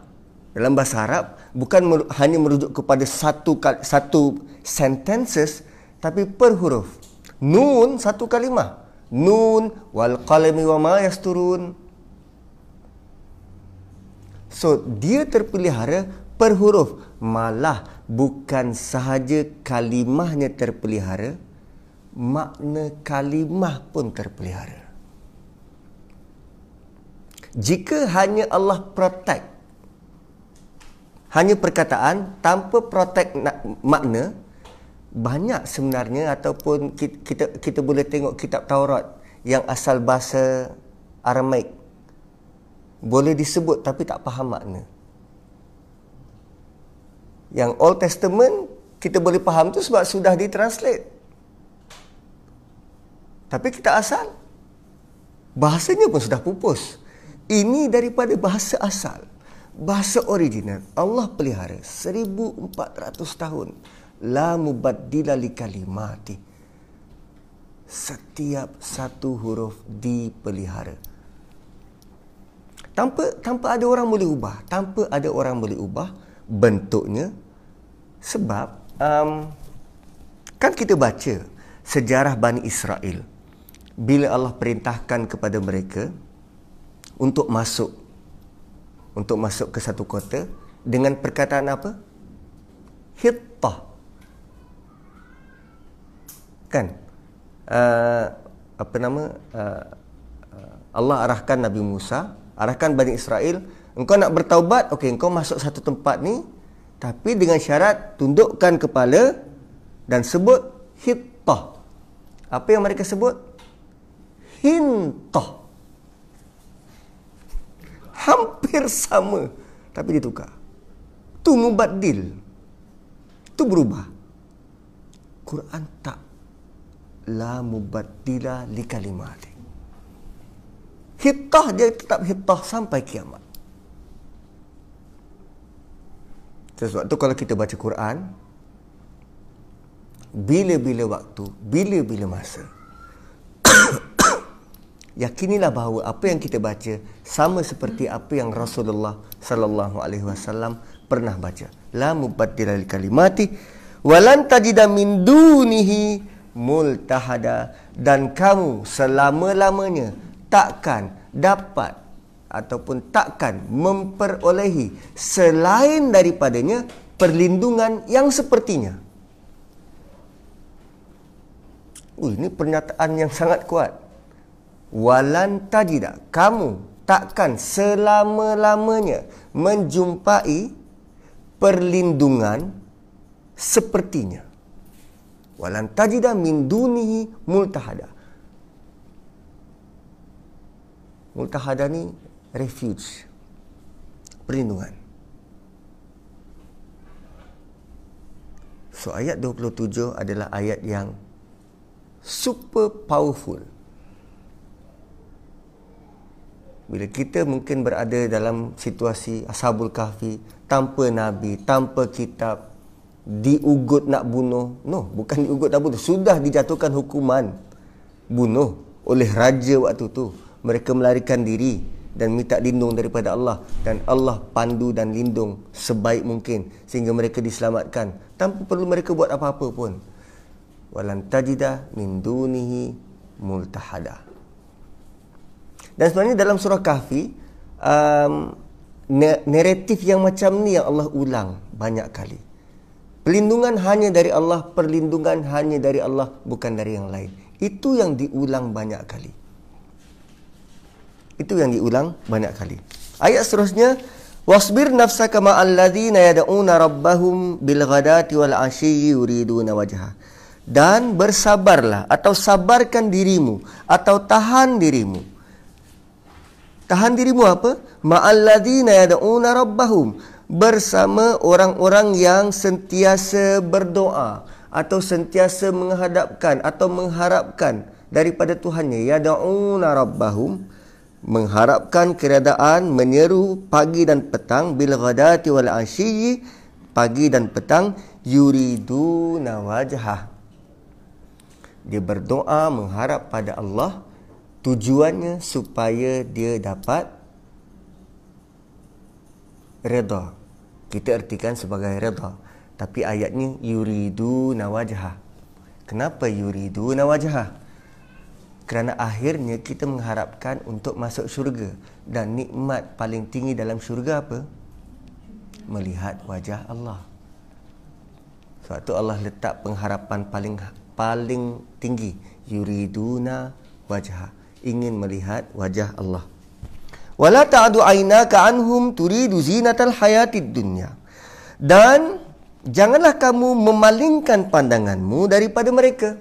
dalam bahasa Arab bukan meru hanya merujuk kepada satu satu sentences, tapi per huruf. Nun satu kalimah. Nun wal qalami wa ma yasturun. So dia terpelihara per huruf. Malah bukan sahaja kalimahnya terpelihara, makna kalimah pun terpelihara. Jika hanya Allah protect, hanya perkataan tanpa protect makna, banyak sebenarnya, ataupun kita kita boleh tengok kitab Taurat yang asal bahasa Aramaik. Boleh disebut tapi tak faham makna. Yang Old Testament, kita boleh faham tu sebab sudah ditranslate. Tapi kita asal, bahasanya pun sudah pupus. Ini daripada bahasa asal, bahasa original, Allah pelihara seribu empat ratus tahun. La mubaddila li kalimati. Setiap satu huruf dipelihara. Tanpa tanpa ada orang boleh ubah, tanpa ada orang boleh ubah bentuknya. Sebab um, kan kita baca sejarah Bani Israel, bila Allah perintahkan kepada mereka untuk masuk untuk masuk ke satu kota dengan perkataan apa? Hittah, kan? Uh, apa nama uh, Allah arahkan Nabi Musa, arahkan Bani Israel, engkau nak bertaubat, okey, engkau masuk satu tempat ni, tapi dengan syarat tundukkan kepala dan sebut hittah. Apa yang mereka sebut? Hintah. Hampir sama, tapi ditukar. Tu mubaddil, tu berubah. Quran tak. La mubaddila li kalimati. Hittah, dia tetap hittah sampai kiamat. Sebab tu kalau kita baca Quran, bila-bila waktu, bila-bila masa, yakinilah bahawa apa yang kita baca sama seperti apa yang Rasulullah sallallahu alaihi wasallam pernah baca. La mubaddila lil kalimati wa lan tajida min dunihi multahada, dan kamu selama-lamanya takkan dapat ataupun takkan memperolehi selain daripadanya perlindungan yang sepertinya. Uh, ini pernyataan yang sangat kuat. Walan tajida, kamu takkan selama-lamanya menjumpai perlindungan sepertinya. Walan tajida min dunihi multahada. Multahada ni refuge, perlindungan. So ayat dua puluh tujuh adalah ayat yang super powerful. Bila kita mungkin berada dalam situasi Ashabul Kahfi, tanpa Nabi, tanpa kitab, diugut nak bunuh. No, bukan diugut nak bunuh, sudah dijatuhkan hukuman. dibunuh oleh raja waktu tu. Mereka melarikan diri dan minta lindung daripada Allah, dan Allah pandu dan lindung sebaik mungkin sehingga mereka diselamatkan tanpa perlu mereka buat apa-apa pun. Walan tajida min dunihi multahada. Dan sebenarnya dalam surah Kahfi, um, naratif yang macam ni yang Allah ulang banyak kali. Pelindungan hanya dari Allah, perlindungan hanya dari Allah, bukan dari yang lain. Itu yang diulang banyak kali. Itu yang diulang banyak kali. Ayat seterusnya, wasbir nafsaka ma'al ladzina yad'una rabbahum bil ghadati wal 'ashiyyi yuriduna wajha. Dan bersabarlah atau sabarkan dirimu atau tahan dirimu. Tahan dirimu apa? Ma'al ladzina yad'una rabbahum, bersama orang-orang yang sentiasa berdoa atau sentiasa menghadapkan atau mengharapkan daripada Tuhannya. Yad'una rabbahum, mengharapkan keredaan, menyeru pagi dan petang, bil ghadati wal 'ashiyyi, pagi dan petang, yuriduna wajhah. Dia berdoa mengharap pada Allah, tujuannya supaya dia dapat redha. Kita ertikan sebagai redha, tapi ayatnya yuriduna wajhah. Kenapa yuriduna wajhah? Kerana akhirnya kita mengharapkan untuk masuk syurga. Dan nikmat paling tinggi dalam syurga apa? Melihat wajah Allah. Sebab tu Allah letak pengharapan paling paling tinggi. Yuriduna wajha. Ingin melihat wajah Allah. Wala ta'adu aynaka anhum turidu zinatal hayatid dunya. Dan janganlah kamu memalingkan pandanganmu daripada mereka.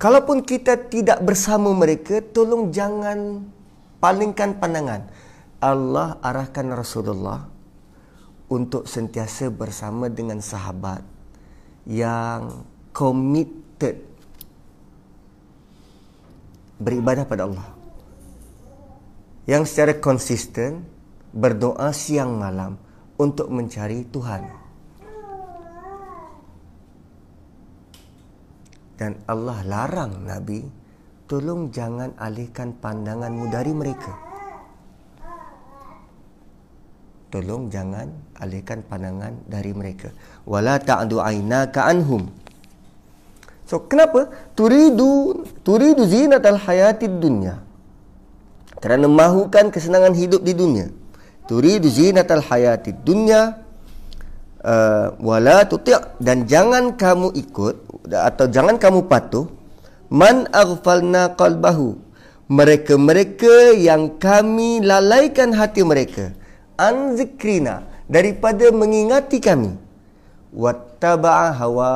Kalaupun kita tidak bersama mereka, tolong jangan palingkan pandangan. Allah arahkan Rasulullah untuk sentiasa bersama dengan sahabat yang committed beribadah pada Allah, yang secara konsisten berdoa siang malam untuk mencari Tuhan. Dan Allah larang Nabi, tolong jangan alihkan pandanganmu dari mereka. Tolong jangan alihkan pandangan dari mereka. Wala ta'du aynaka anhum. So kenapa? Turidu turidu zinatal hayatid dunya. Kerana mahukan kesenangan hidup di dunia. Turidu zinatal hayatid dunya. Uh, wala tutiq, dan jangan kamu ikut atau jangan kamu patuh man aghfalna qalbahu, mereka-mereka yang kami lalaikan hati mereka, an zikrina, daripada mengingati kami, wattaba'a hawa,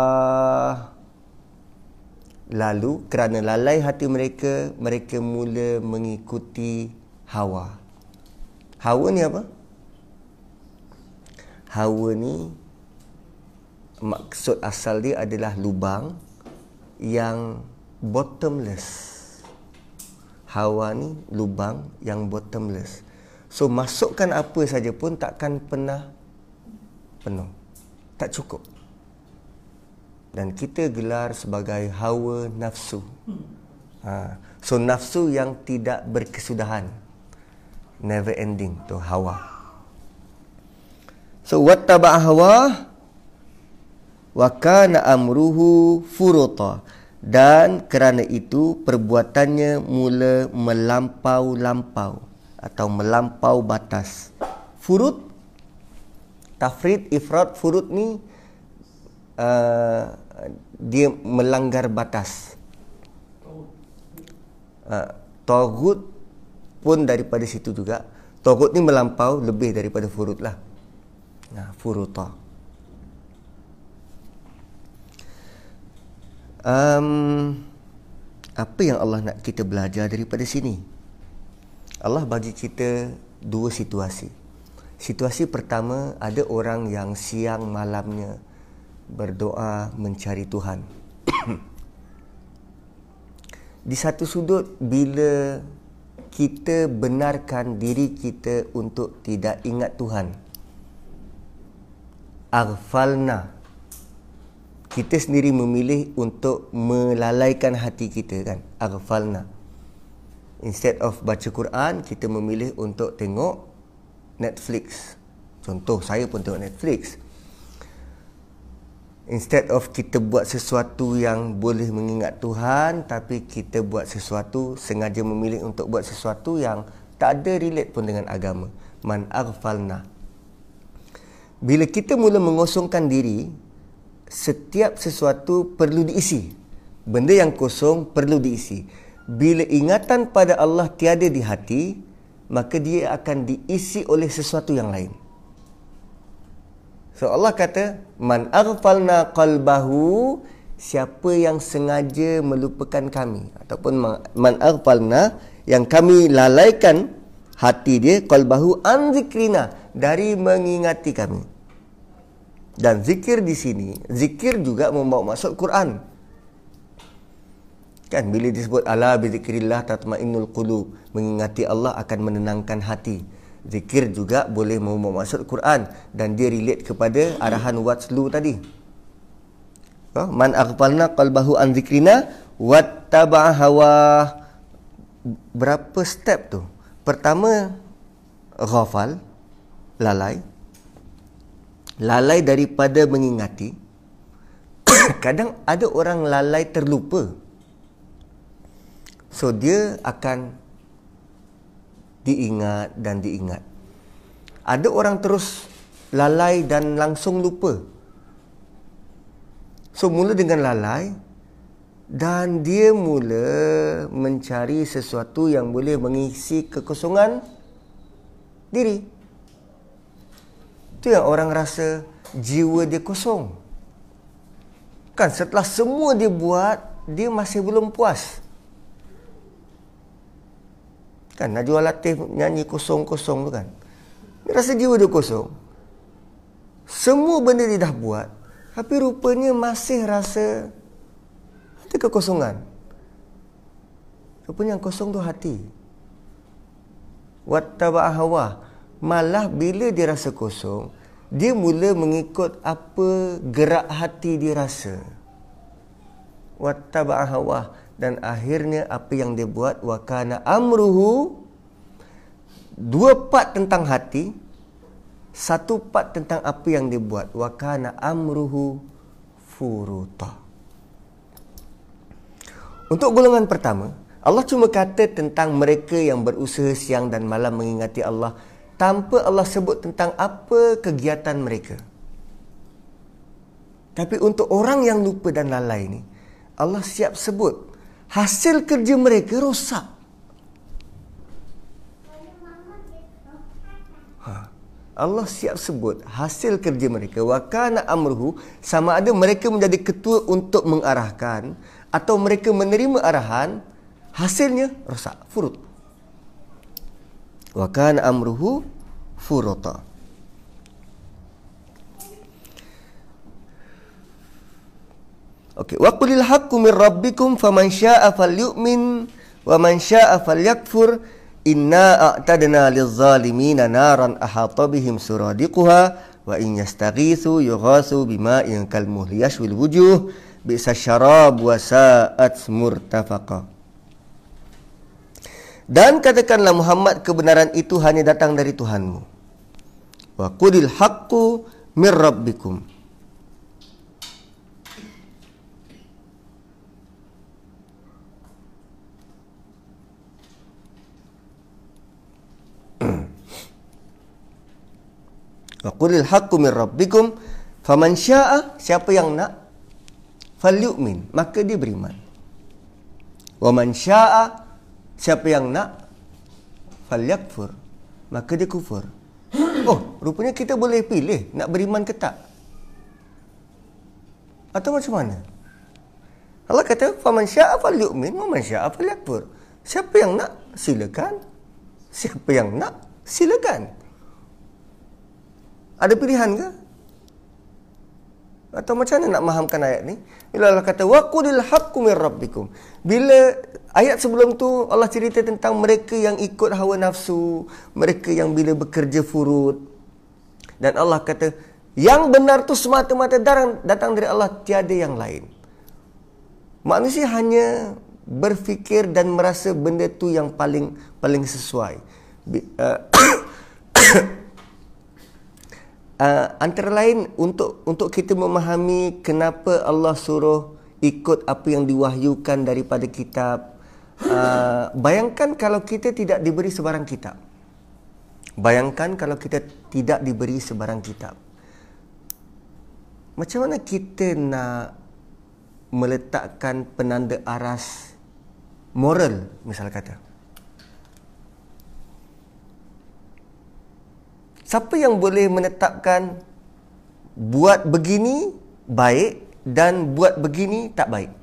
lalu kerana lalai hati mereka, mereka mula mengikuti hawa. Hawa ni apa? Hawa ni maksud asal dia adalah lubang yang bottomless. Hawa ni lubang yang bottomless. So masukkan apa saja pun takkan pernah penuh. Tak cukup. Dan kita gelar sebagai hawa nafsu. Ha. So nafsu yang tidak berkesudahan. Never ending tu hawa. So wattaba'a hawa wa kana amruhu furuta, dan kerana itu perbuatannya mula melampau-lampau atau melampau batas. Furut, tafrid, ifrat, furut ni uh, dia melanggar batas. Uh, taghut pun daripada situ juga. Taghut ni melampau lebih daripada furut lah. Nah, furuta. Um, apa yang Allah nak kita belajar daripada sini? Allah bagi kita dua situasi. Situasi pertama, ada orang yang siang malamnya berdoa mencari Tuhan. Di satu sudut, bila kita benarkan diri kita untuk tidak ingat Tuhan, aghfalna, kita sendiri memilih untuk melalaikan hati kita, kan? Aghfalna. Instead of baca Quran, kita memilih untuk tengok Netflix. Contoh, saya pun tengok Netflix. Instead of kita buat sesuatu yang boleh mengingat Tuhan, tapi kita buat sesuatu, sengaja memilih untuk buat sesuatu yang tak ada relate pun dengan agama. Man aghfalna. Bila kita mula mengosongkan diri, setiap sesuatu perlu diisi. Benda yang kosong perlu diisi. Bila ingatan pada Allah tiada di hati, maka dia akan diisi oleh sesuatu yang lain. So Allah kata, man aghfalna qalbahu, siapa yang sengaja melupakan kami, ataupun man aghfalna, yang kami lalaikan hati dia, qalbahu an zikrina, dari mengingati kami. Dan zikir di sini, zikir juga membawa maksud Quran. Kan bila disebut ala bi zikrillah tatmainnul qulub, mengingati Allah akan menenangkan hati. Zikir juga boleh membawa maksud Quran dan dia relate kepada arahan watslu tadi. Ha, man aghfalna qalbahu an zikrina wattaba'a hawa. Berapa step tu? Pertama ghafal, lalai. Lalai daripada mengingati. Kadang ada orang lalai terlupa. So dia akan diingat dan diingat. Ada orang terus lalai dan langsung lupa. So mula dengan lalai, dan dia mula mencari sesuatu yang boleh mengisi kekosongan diri. Itu yang orang rasa jiwa dia kosong. Kan setelah semua dia buat, dia masih belum puas. Kan Najwa Latif nyanyi kosong-kosong tu kan. Dia rasa jiwa dia kosong. Semua benda dia dah buat, tapi rupanya masih rasa ada kekosongan. Rupanya yang kosong tu hati. Wattaba'a hawa. Malah bila dia rasa kosong, dia mula mengikut apa gerak hati dia rasa. Wattaba'a hawa. Dan akhirnya apa yang dia buat, wakana amruhu. Dua part tentang hati, satu part tentang apa yang dia buat. Wakana amruhu furuta. Untuk golongan pertama, Allah cuma kata tentang mereka yang berusaha siang dan malam mengingati Allah, tanpa Allah sebut tentang apa kegiatan mereka. Tapi untuk orang yang lupa dan lalai ni, Allah siap sebut hasil kerja mereka rosak. Ha. Allah siap sebut hasil kerja mereka. Wa kana amruhu, sama ada mereka menjadi ketua untuk mengarahkan atau mereka menerima arahan, hasilnya rosak, furut. Wa kana amruhu furuta. Okey, wa qulil haqqu min rabbikum faman syaa'a falyu'min wa man syaa'a falyakfur inna a'tadna liz-zalimina naran ahata bihim suradiquha wa in yastaghithu yughathu bima'in kalmuhli yashwil wujuh bisasyarab wa sa'at murtafaqa. Dan katakanlah Muhammad, kebenaran itu hanya datang dari Tuhanmu. Wa qulil haqqu min rabbikum. Wa qulil haqqu min rabbikum faman syaa'a, siapa yang nak, falyu'min, maka dia beriman. Wa man syaa'a, siapa yang nak, falyakfur, maka dia kufur. Oh, rupanya kita boleh pilih nak beriman ke tak? Atau macam mana? Allah kata, faman syaa'a falyu'min, wa man syaa'a falyakfur. Siapa yang nak, silakan. Siapa yang nak, silakan. Ada pilihan ke? Atau macam mana nak mahamkan ayat ni? Bila Allah kata, wa qulil haqqu min rabbikum. Bila ayat sebelum tu Allah cerita tentang mereka yang ikut hawa nafsu, mereka yang bila bekerja furud. Dan Allah kata, Yang benar tu semata-mata datang dari Allah, tiada yang lain. Manusia hanya berfikir dan merasa benda tu yang paling paling sesuai. Uh, uh, antara lain untuk untuk kita memahami kenapa Allah suruh ikut apa yang diwahyukan daripada kitab. Uh, bayangkan kalau kita tidak diberi sebarang kitab. Bayangkan kalau kita tidak diberi sebarang kitab. Macam mana kita nak meletakkan penanda aras moral, misal kata? Siapa yang boleh menetapkan buat begini baik dan buat begini tak baik?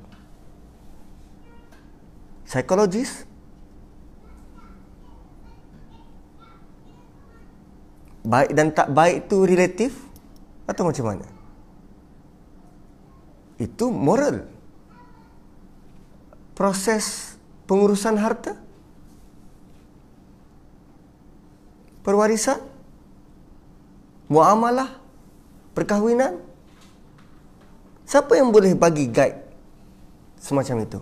Psikologis? Baik dan tak baik tu relatif atau macam mana? Itu moral. Proses pengurusan harta, perwarisan, muamalah, perkahwinan. Siapa yang boleh bagi guide semacam itu?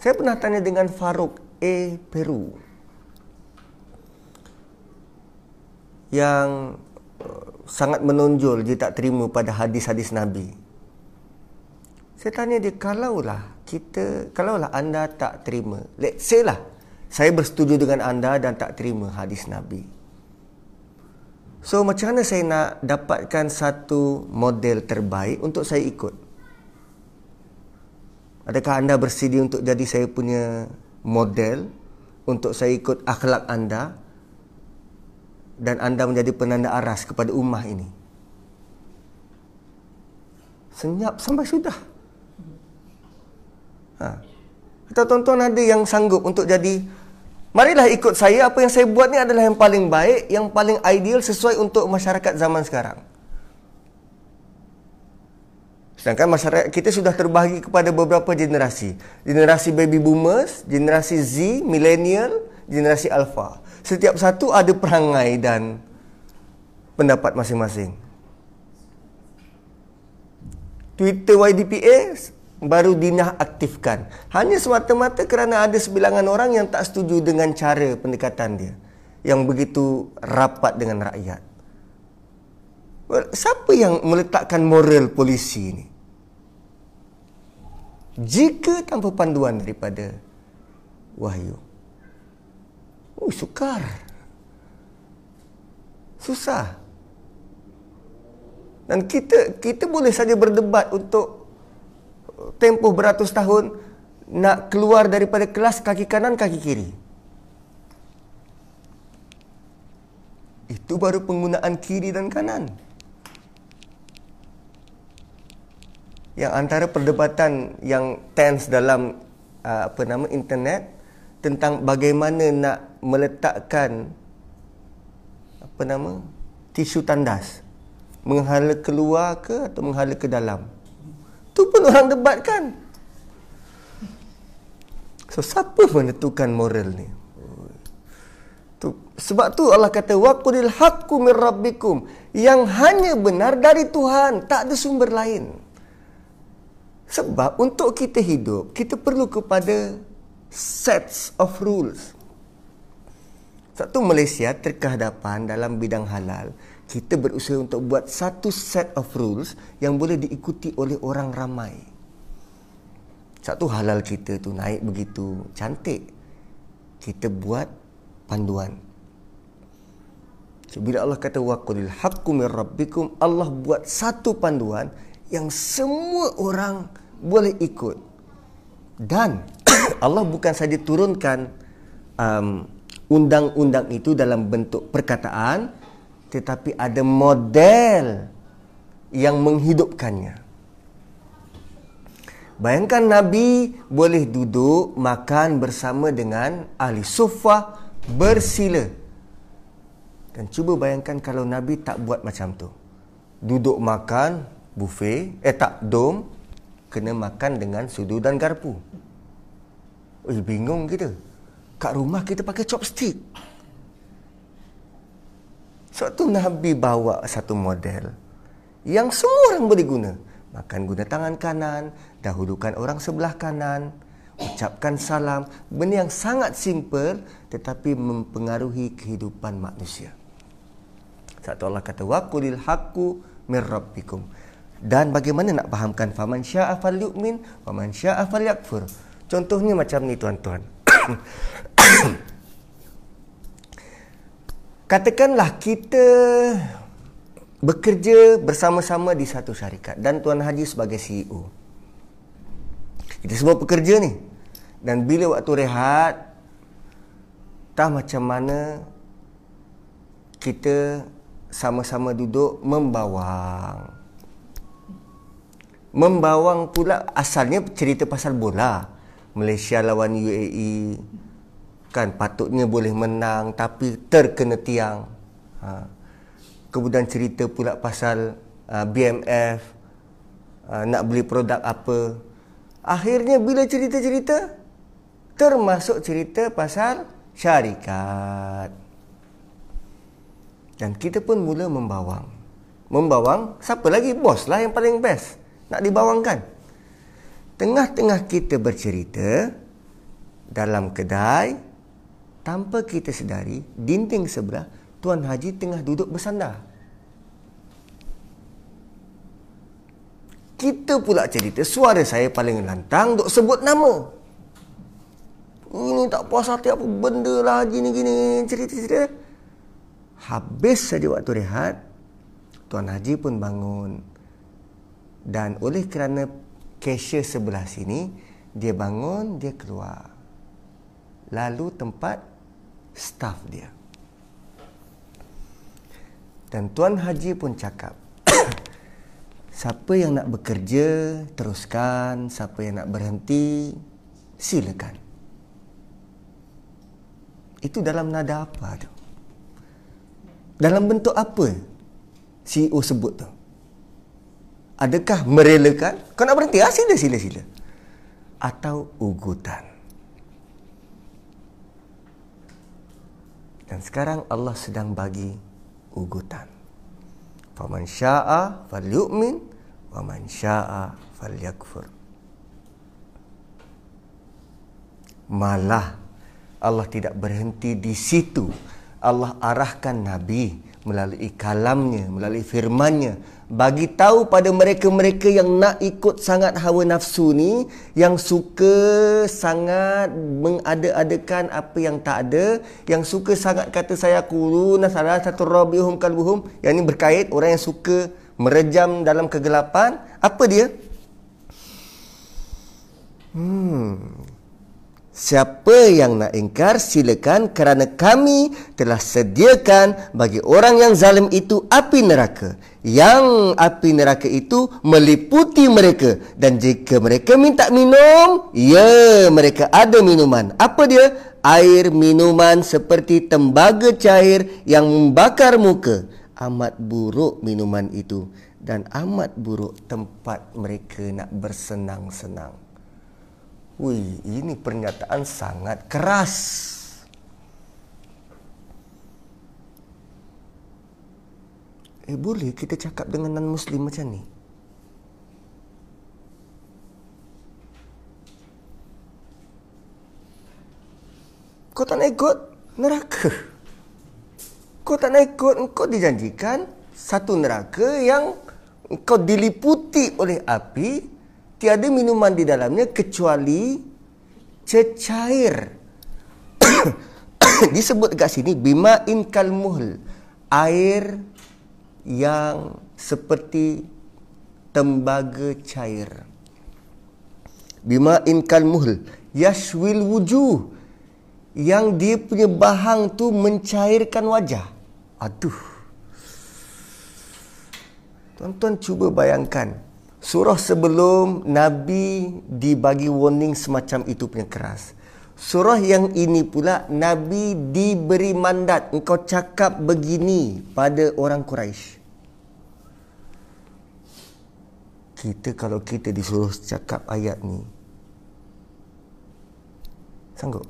Saya pernah tanya dengan Farouk A. Peru yang sangat menonjol, dia tak terima pada hadis-hadis Nabi. Saya tanya dia, kalaulah kita, kalaulah anda tak terima, let's say lah, saya bersetuju dengan anda dan tak terima hadis Nabi. So, macam mana saya nak dapatkan satu model terbaik untuk saya ikut? Adakah anda bersedia untuk jadi saya punya model, untuk saya ikut akhlak anda, dan anda menjadi penanda aras kepada ummah ini? Senyap sampai sudah. Ha. Atau tuan-tuan ada yang sanggup untuk jadi, marilah ikut saya, apa yang saya buat ni adalah yang paling baik, yang paling ideal, sesuai untuk masyarakat zaman sekarang. Sedangkan masyarakat kita sudah terbahagi kepada beberapa generasi. Generasi baby boomers, generasi Z, millennial, generasi alpha. Setiap satu ada perangai dan pendapat masing-masing. Twitter Y D P A baru dinonaktifkan hanya semata-mata kerana ada sebilangan orang yang tak setuju dengan cara pendekatan dia yang begitu rapat dengan rakyat. Well, siapa yang meletakkan moral polisi ini? Jika tanpa panduan daripada wahyu. Oh, sukar. Susah. Dan kita kita boleh saja berdebat untuk tempoh beratus tahun, nak keluar daripada kelas kaki kanan, kaki kiri. Itu baru penggunaan kiri dan kanan. Yang antara perdebatan yang tense dalam uh, apa nama internet tentang bagaimana nak meletakkan apa nama tisu tandas, menghala keluar ke atau menghala ke dalam. Itu pun orang debatkan. So, siapa menentukan moral ni? Tu, sebab tu Allah kata, waqulil haqqu min rabbikum, yang hanya benar dari Tuhan, tak ada sumber lain. Sebab untuk kita hidup, kita perlu kepada sets of rules. Satu, Malaysia terkehadapan dalam bidang halal. Kita berusaha untuk buat satu set of rules yang boleh diikuti oleh orang ramai. Satu, halal kita tu naik begitu cantik. Kita buat panduan. So, bila Allah kata waqulil haqqu min rabbikum, Allah buat satu panduan yang semua orang boleh ikut. Dan Allah bukan saja turunkan um, undang-undang itu dalam bentuk perkataan, tetapi ada model yang menghidupkannya. Bayangkan Nabi boleh duduk makan bersama dengan ahli suffah, bersila. Dan cuba bayangkan kalau Nabi tak buat macam tu. Duduk makan buffet, eh tak, dom, kena makan dengan sudu dan garpu. Oi, bingung kita. Kat rumah kita pakai chopstick. Sebab tu Nabi bawa satu model yang semua orang boleh guna. Makan guna tangan kanan, dahulukan orang sebelah kanan, ucapkan salam. Benda yang sangat simple tetapi mempengaruhi kehidupan manusia. Satu Allah kata waqulil haqqu mir rabbikum. Dan bagaimana nak fahamkan faman syaa falyu'min wa man syaa falyakfur. Contohnya macam ni tuan-tuan. Katakanlah kita bekerja bersama-sama di satu syarikat dan Tuan Haji sebagai C E O. Kita semua pekerja ni. Dan bila waktu rehat, tak macam mana kita sama-sama duduk membawang. Membawang pula asalnya cerita pasal bola. Malaysia lawan U A E. Kan patutnya boleh menang tapi terkena tiang. Ha. Kemudian cerita pula pasal uh, B M F, uh, nak beli produk apa. Akhirnya bila cerita-cerita, termasuk cerita pasal syarikat. Dan kita pun mula membawang. Membawang, siapa lagi? Bos lah yang paling best. Nak dibawangkan. Tengah-tengah kita bercerita, dalam kedai, tanpa kita sedari, dinding sebelah, Tuan Haji tengah duduk bersandar. Kita pula cerita, suara saya paling lantang duk sebut nama. Ini tak puas hati apa benda lah Haji ni gini, cerita-cerita. Habis saja waktu rehat, Tuan Haji pun bangun. Dan oleh kerana cashier sebelah sini, dia bangun, dia keluar. Lalu tempat staff dia. Dan Tuan Haji pun cakap, siapa yang nak bekerja, teruskan. Siapa yang nak berhenti, silakan. Itu dalam nada apa tu? Dalam bentuk apa C E O sebut tu? Adakah merelakan? Kau nak berhenti? Ah, sila, sila, sila. Atau ugutan? Dan sekarang Allah sedang bagi ugutan. Faman syaa falyu'min wa man syaa falyakfur. Malah Allah tidak berhenti di situ. Allah arahkan Nabi melalui kalamnya, melalui firman-Nya, bagi tahu pada mereka-mereka yang nak ikut sangat hawa nafsu ni, yang suka sangat mengada-adakan apa yang tak ada, yang suka sangat kata saya qulu nasara satu rabbihum kalbuhum, yang ini berkait orang yang suka merejam dalam kegelapan. Apa dia? Hmm. Siapa yang nak ingkar, silakan, kerana kami telah sediakan bagi orang yang zalim itu api neraka. Yang api neraka itu meliputi mereka. Dan jika mereka minta minum, ya, mereka ada minuman. Apa dia? Air minuman seperti tembaga cair yang membakar muka. Amat buruk minuman itu. Dan amat buruk tempat mereka nak bersenang-senang. Wih, ini pernyataan sangat keras. Eh, boleh kita cakap dengan non-Muslim macam ni? Kau tak nak ikut, neraka. Kau tak nak ikut, kau dijanjikan satu neraka yang kau diliputi oleh api. Tiada minuman di dalamnya kecuali cecair. Disebut kat sini bima in kalmuhl, air yang seperti tembaga cair. Bima in kalmuhl yashwil wujuh, yang dia punya bahang tu mencairkan wajah. Aduh. Tuan-tuan cuba bayangkan. Surah sebelum Nabi dibagi warning semacam itu punya keras. Surah yang ini pula Nabi diberi mandat, engkau cakap begini pada orang Quraisy. Kita kalau kita disuruh cakap ayat ni, sanggup?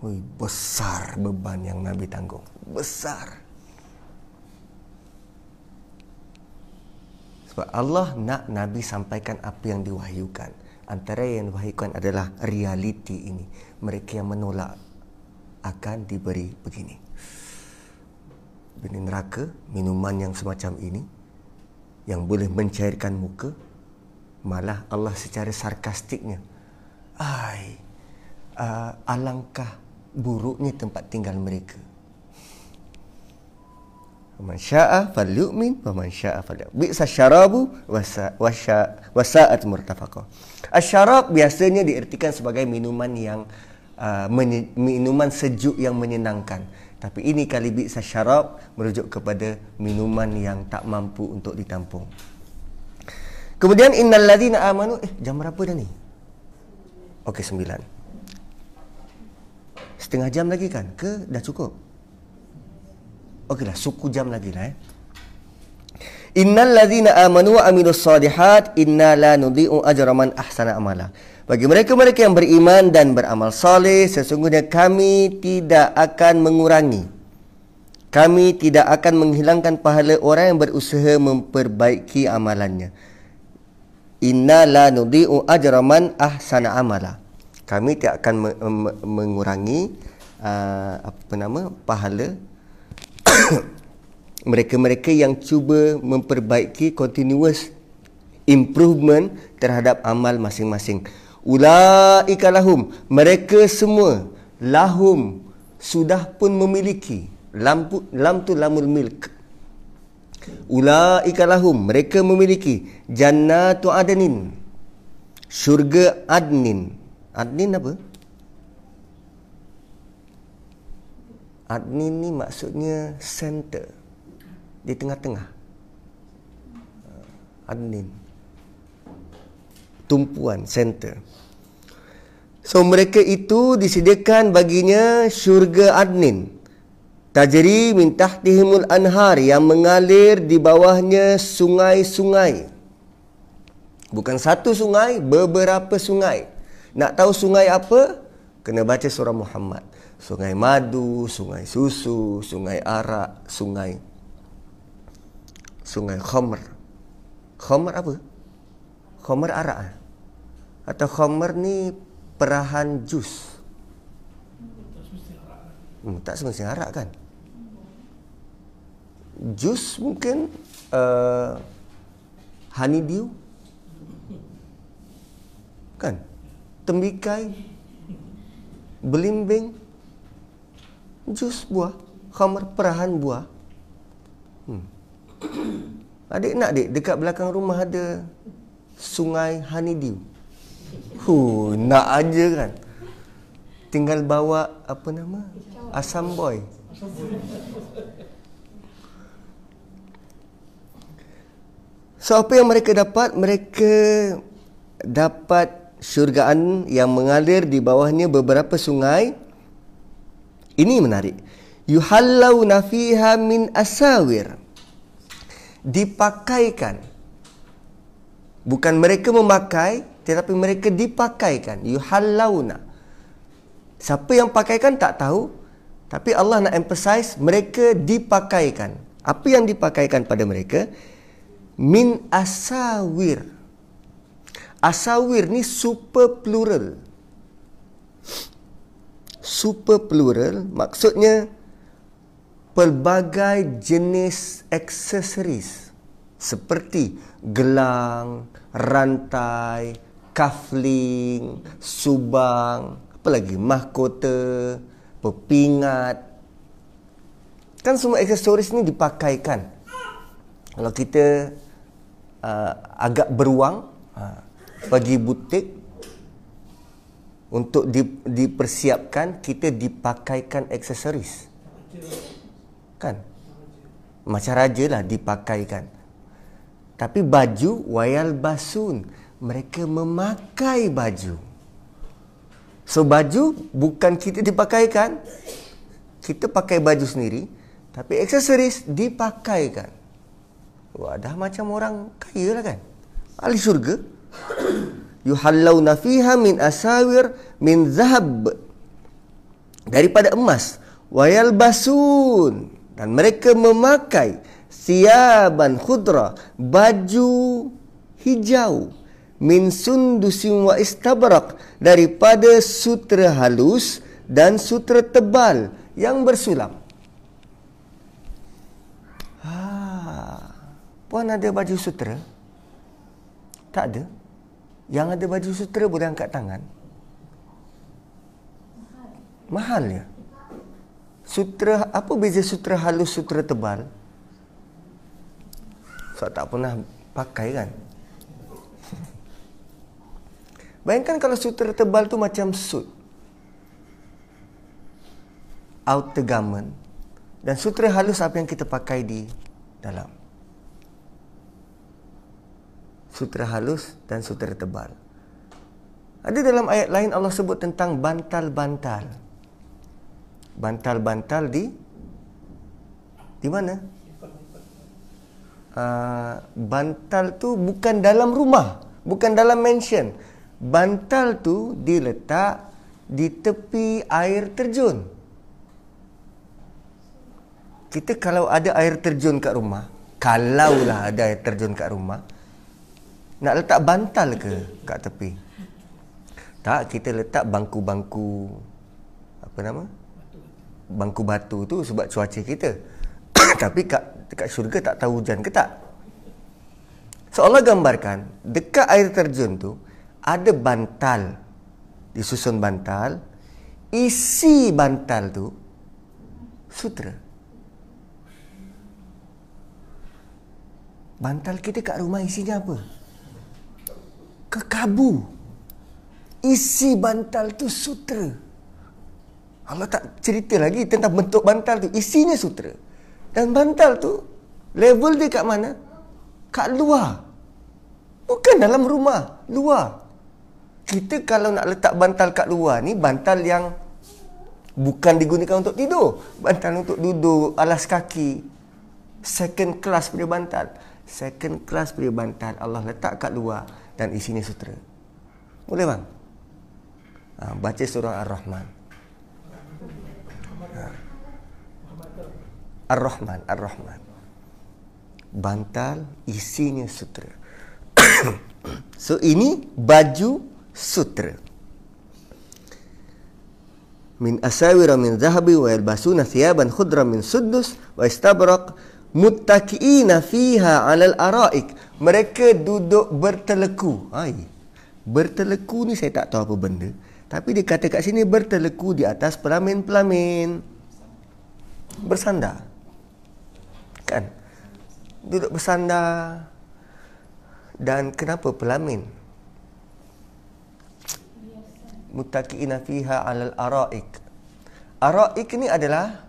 Ui, besar beban yang Nabi tanggung. Besar. Sebab Allah nak Nabi sampaikan apa yang diwahyukan. Antara yang diwahyukan adalah realiti ini. Mereka yang menolak akan diberi begini. Benda neraka, minuman yang semacam ini, yang boleh mencairkan muka. Malah Allah secara sarkastiknya, Ai, uh, alangkah buruknya tempat tinggal mereka. Man syaa falyu'min wa man syaa falyakfur. Bi'sa syarabu wa sa'at murtafaqa. Asyarab biasanya diertikan sebagai minuman yang uh, menye, minuman sejuk yang menyenangkan. Tapi ini kali bi'sa syarab merujuk kepada minuman yang tak mampu untuk ditampung. Kemudian innal ladzina amanu, eh jam berapa dah ni? Okey, sembilan. Setengah jam lagi kan? Ke dah cukup? Okeylah, suku jam lagi lah eh. Innal ladzina amanu wa amilus solihat inna la nudhi'u ajra man ahsana amala. Bagi mereka-mereka yang beriman dan beramal soleh, sesungguhnya kami tidak akan mengurangi, kami tidak akan menghilangkan pahala orang yang berusaha memperbaiki amalannya. Inna la nudhi'u ajra man ahsana amala. Kami tidak akan me- me- mengurangi uh, apa nama pahala mereka-mereka yang cuba memperbaiki, continuous improvement terhadap amal masing-masing. Ulaika lahum, mereka semua, lahum sudah pun memiliki. Lampu, lam tu lamul milk. Ulaika lahum, mereka memiliki jannatu adnin, syurga adnin. Adnin apa? Adnin ni maksudnya center, di tengah-tengah. Adnin, tumpuan, center. So mereka itu disediakan baginya syurga adnin, tajri min tahtihimul anhar, yang mengalir di bawahnya sungai-sungai. Bukan satu sungai, beberapa sungai. Nak tahu sungai apa? Kena baca surah Muhammad. Sungai madu, sungai susu, sungai arak, sungai sungai khamr. Khamr apa? Khamr arak ah? Atau khamr ni perahan jus? Hmm, tak semestinya arak kan? Jus mungkin uh, honeydew kan? Tembikai, belimbing, jus buah, khamr perahan buah. Hmm. Adik nak adik, dekat belakang rumah ada sungai honeydew. Huh, nak aja kan. Tinggal bawa apa nama? Asam boy. So apa yang mereka dapat? Mereka dapat syurgaan yang mengalir di bawahnya beberapa sungai. Ini menarik. Yuhallawna fiha min asawir. Dipakaikan. Bukan mereka memakai, tetapi mereka dipakaikan. Yuhallawna. Siapa yang pakaikan tak tahu. Tapi Allah nak emphasize, mereka dipakaikan. Apa yang dipakaikan pada mereka? Min asawir. Asawir ni super plural. Super plural maksudnya pelbagai jenis aksesoris seperti gelang, rantai, cufflink, subang, apa lagi, mahkota, pepingat. Kan semua aksesoris ni dipakaikan. Kalau kita uh, agak beruang uh, pergi butik untuk dipersiapkan, kita dipakaikan aksesoris. Kan? Macam raja lah dipakaikan. Tapi baju, wayal basun, mereka memakai baju. So baju bukan kita dipakaikan, kita pakai baju sendiri, tapi aksesoris dipakaikan. Wah, dah macam orang kaya lah kan? Ahli syurga. Yuhallawna fiha min asawir min zahab daripada emas. Wayalbasun, dan mereka memakai siaban khudra, baju hijau, min sundusin wa istabrak, daripada sutera halus dan sutera tebal yang bersulam. Ha, puan ada baju sutera? Tak ada. Yang ada baju sutera boleh angkat tangan. Mahal ya? Sutera, apa beza sutera halus, sutera tebal? So, tak pernah pakai kan? Bayangkan kalau sutera tebal tu macam suit, outer garment, dan sutera halus apa yang kita pakai di dalam. Sutera halus dan sutera tebal. Ada dalam ayat lain Allah sebut tentang bantal-bantal. Bantal-bantal di di mana? Uh, bantal tu bukan dalam rumah, bukan dalam mansion. Bantal tu diletak di tepi air terjun. Kita kalau ada air terjun kat rumah, kalaulah ada air terjun kat rumah, nak letak bantal ke kat tepi? Tak, kita letak bangku-bangku, apa nama? Bangku batu tu sebab cuaca kita. Tapi kat, dekat syurga tak tahu hujan ke tak? So Allah gambarkan, dekat air terjun tu ada bantal, disusun bantal, isi bantal tu sutera. Bantal kita kat rumah isinya apa? Kekabu. Isi bantal tu sutera. Allah tak cerita lagi tentang bentuk bantal tu, isinya sutera. Dan bantal tu level dia kat mana? Kat luar, bukan dalam rumah. Luar. Kita kalau nak letak bantal kat luar ni, bantal yang bukan digunakan untuk tidur, bantal untuk duduk, alas kaki, second class punya bantal. Second class punya bantal Allah letak kat luar dan isinya sutera. Boleh bang? Ha, baca surah Ar-Rahman. Ha. Ar-Rahman, Ar-Rahman. Bantal isinya sutera. So ini baju sutera. Min asawira min zahabi wa yalbasuna thiyaban khudra min suddus wa istabrak muttaqiina fiha 'alal araik. Mereka duduk berteleku. Hai. Berteleku ni saya tak tahu apa benda, tapi dia kata kat sini berteleku di atas pelamin-pelamin. Bersandar. Kan? Duduk bersandar. Dan kenapa pelamin? Muttaqiina fiha 'alal araik. Araik ni adalah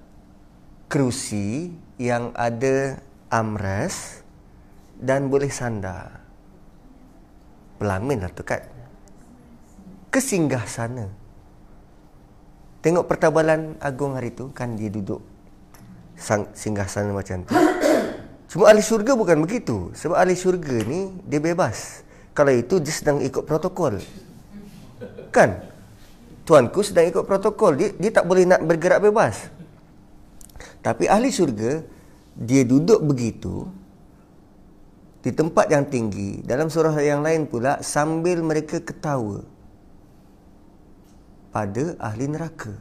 kerusi yang ada armrest dan boleh sandar. Pelamin lah tu kat kesinggah sana. Tengok Pertabalan Agong hari tu kan dia duduk sang, singgah sana macam tu. Cuma ahli syurga bukan begitu. Sebab ahli syurga ni dia bebas. Kalau itu dia sedang ikut protokol. Kan? Tuanku sedang ikut protokol. Dia, dia tak boleh nak bergerak bebas. Tapi ahli syurga, dia duduk begitu di tempat yang tinggi. Dalam surah yang lain pula, sambil mereka ketawa pada ahli neraka.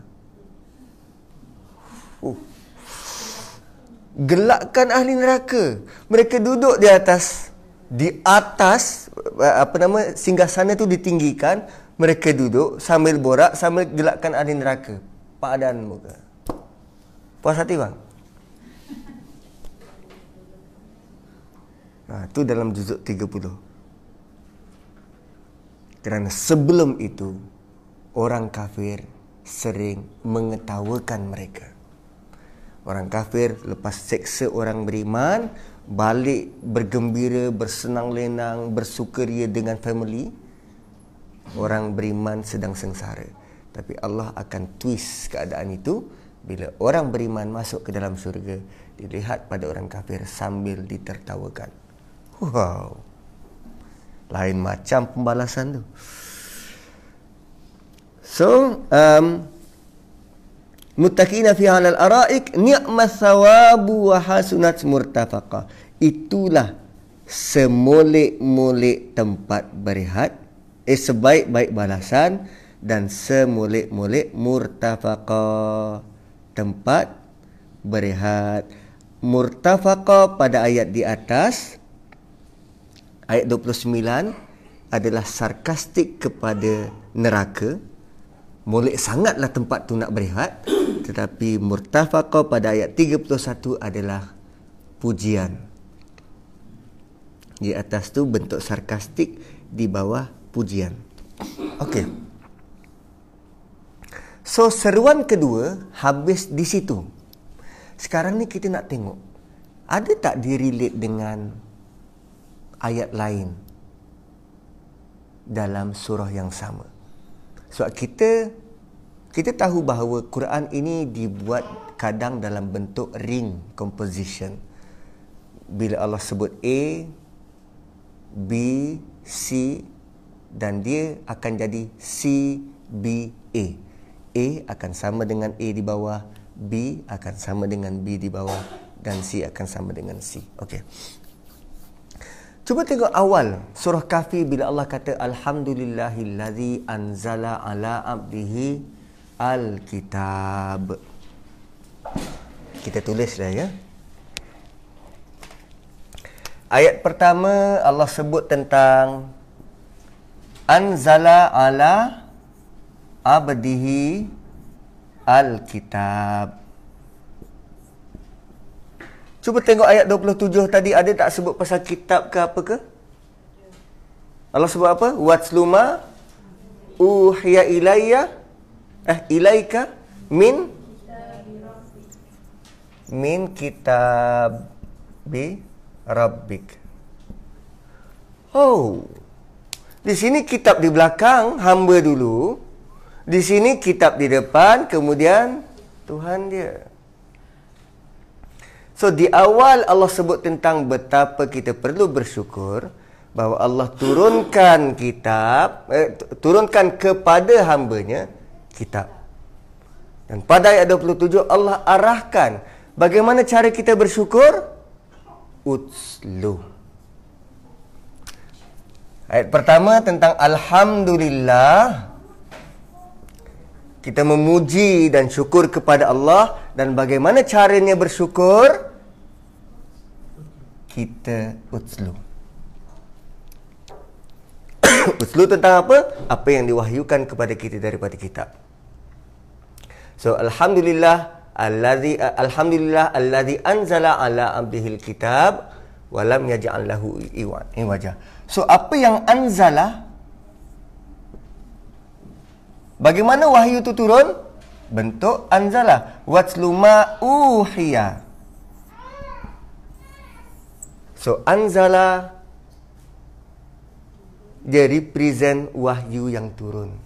Oh. Gelakkan ahli neraka. Mereka duduk di atas, di atas, apa nama, singgasana tu ditinggikan. Mereka duduk sambil borak, sambil gelakkan ahli neraka. Padan muka. Puas hati bang? Nah, itu dalam juzuk tiga puluh. Kerana sebelum itu orang kafir sering mengetawakan mereka. Orang kafir lepas seksa orang beriman, balik bergembira, bersenang lenang, bersukaria dengan family. Orang beriman sedang sengsara. Tapi Allah akan twist keadaan itu. Bila orang beriman masuk ke dalam syurga, dilihat pada orang kafir sambil ditertawakan. Wow. Lain macam pembalasan tu. So um, Muttaqina fiha 'alal ara'ik ni'mas thawabu wa hasunat murtafaqa. Itulah semolek-molek tempat berehat, eh, sebaik-baik balasan dan semolek-molek murtafaqa, tempat berehat. Murtafaqa pada ayat di atas, ayat dua puluh sembilan, adalah sarkastik kepada neraka. Molek sangatlah tempat tu nak berehat. Tetapi murtafaqa pada ayat tiga puluh satu adalah pujian. Di atas tu bentuk sarkastik, di bawah pujian. Okey. So seruan kedua habis di situ. Sekarang ni kita nak tengok, ada tak direlate dengan ayat lain dalam surah yang sama. Sebab kita kita tahu bahawa Quran ini dibuat kadang dalam bentuk ring composition. Bila Allah sebut A, B, C, dan dia akan jadi C, B, A. A akan sama dengan A di bawah, B akan sama dengan B di bawah, dan C akan sama dengan C. Okey. Cuba tengok awal surah Kahfi bila Allah kata alhamdulillahillazi anzala ala abdihi alkitab. Kita tulislah ya. Ayat pertama Allah sebut tentang anzala ala abdihi alkitab. Cuba tengok ayat dua puluh tujuh tadi, ada tak sebut pasal kitab ke apa ke? Allah sebut apa? Watsluma uhiya ilayya eh ilaika min min kitab bi rabbik. Oh, di sini kitab di belakang hamba dulu, di sini kitab di depan, kemudian Tuhan dia. So di awal Allah sebut tentang betapa kita perlu bersyukur bahawa Allah turunkan kitab, eh, turunkan kepada hambanya kitab. Dan pada ayat dua puluh tujuh Allah arahkan bagaimana cara kita bersyukur. Utslu. Ayat pertama tentang alhamdulillah, kita memuji dan syukur kepada Allah. Dan bagaimana caranya bersyukur? Kita utslu. Utslu tentang apa? Apa yang diwahyukan kepada kita daripada kitab. So alhamdulillah allazi alhamdulillah allazi anzala ala abdihil kitab wa lam yaj'al lahu iwaja. So apa yang anzala, bagaimana wahyu itu turun? Bentuk anzala. Watslu ma uhiya. So anzala dia represent wahyu yang turun.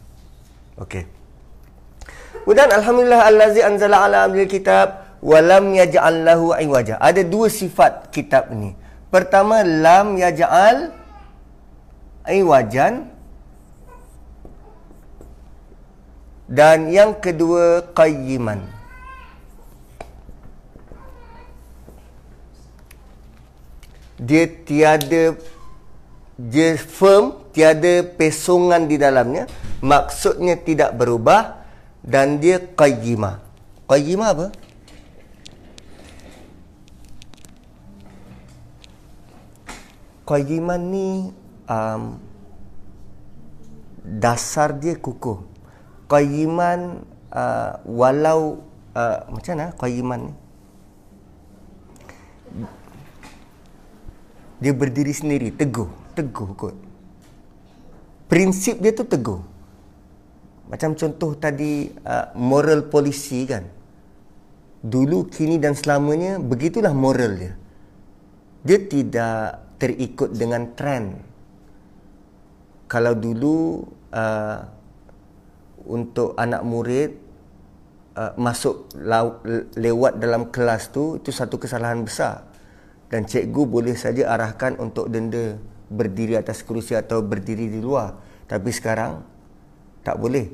Okey. Kemudian alhamdulillah allazi anzala ala abdil kitab wa lam yaj'al lahu iwaja. Ada dua sifat kitab ni. Pertama lam yaj'al iwajan, dan yang kedua qayyiman. Dia tiada, dia firm, tiada pesongan di dalamnya, maksudnya tidak berubah. Dan dia qayyimah. Qayyimah apa? Qayyiman ni um, dasar dia kukuh. Qayyiman uh, walau uh, macam mana qayyiman ni? Dia berdiri sendiri, teguh, teguh kot. Prinsip dia tu teguh. Macam contoh tadi, uh, moral polisi kan. Dulu, kini dan selamanya, begitulah moral dia. Dia tidak terikut dengan trend. Kalau dulu, uh, untuk anak murid, uh, masuk lewat dalam kelas tu, itu satu kesalahan besar. Dan cikgu boleh saja arahkan untuk denda, berdiri atas kerusi atau berdiri di luar. Tapi sekarang, tak boleh.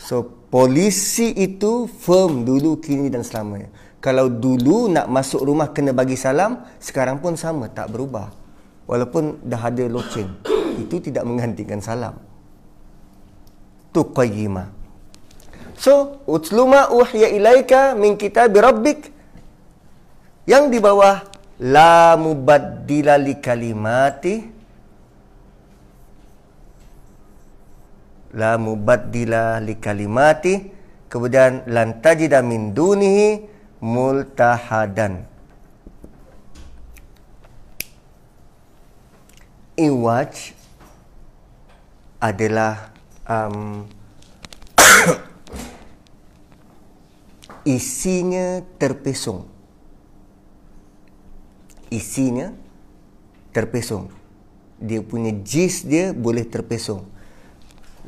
So polisi itu firm dulu, kini dan selamanya. Kalau dulu nak masuk rumah kena bagi salam, sekarang pun sama, tak berubah. Walaupun dah ada loceng, itu tidak menggantikan salam. Tu qayyimah. So, utluma uhya ilaika min kitabi rabbik. Yang di bawah la mubaddila li kalimati. La mubaddila li kalimati, kemudian lan tajida min dunihi multahadan. Iwaj adalah um, isinya terpesong. Isinya terpesong. Dia punya jis dia boleh terpesong.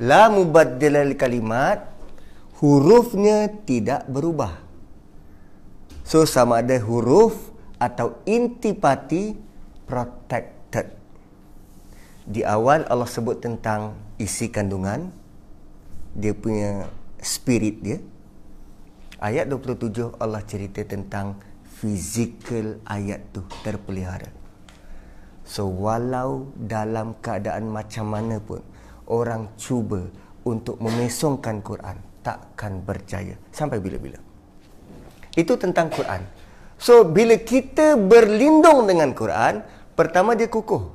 La mubaddila li kalimat, hurufnya tidak berubah. So sama ada huruf atau intipati protected. Di awal Allah sebut tentang isi kandungan, dia punya spirit dia. Ayat dua puluh tujuh Allah cerita tentang fizikal ayat tu terpelihara. So walau dalam keadaan macam mana pun orang cuba untuk memesongkan Quran, takkan berjaya sampai bila-bila. Itu tentang Quran. So, bila kita berlindung dengan Quran, pertama dia kukuh.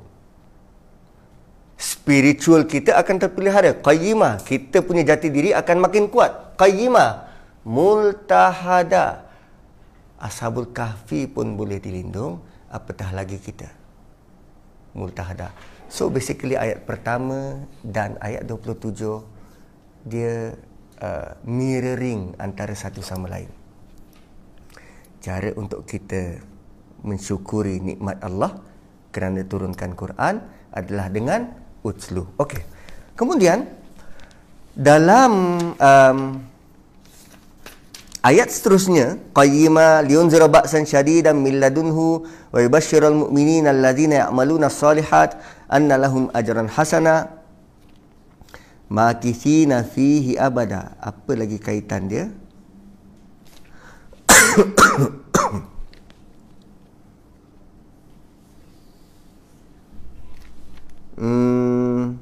Spiritual kita akan terpelihara, qayyimah. Kita punya jati diri akan makin kuat, qayyimah. Multahada. Ashabul Kahfi pun boleh dilindung, apatah lagi kita. Multahada. So basically ayat pertama dan ayat dua puluh tujuh dia uh, mirroring antara satu sama lain. Cara untuk kita mensyukuri nikmat Allah kerana turunkan Quran adalah dengan utslu. Okey. Kemudian dalam um, ayat seterusnya, qayyima liunzira ba'san syadidan min ladunhu wa yubashshiral mu'minina alladhina ya'maluna as-salihat anna lahum ajran hasana makithina fihi abada. Apa lagi kaitan dia? hmm.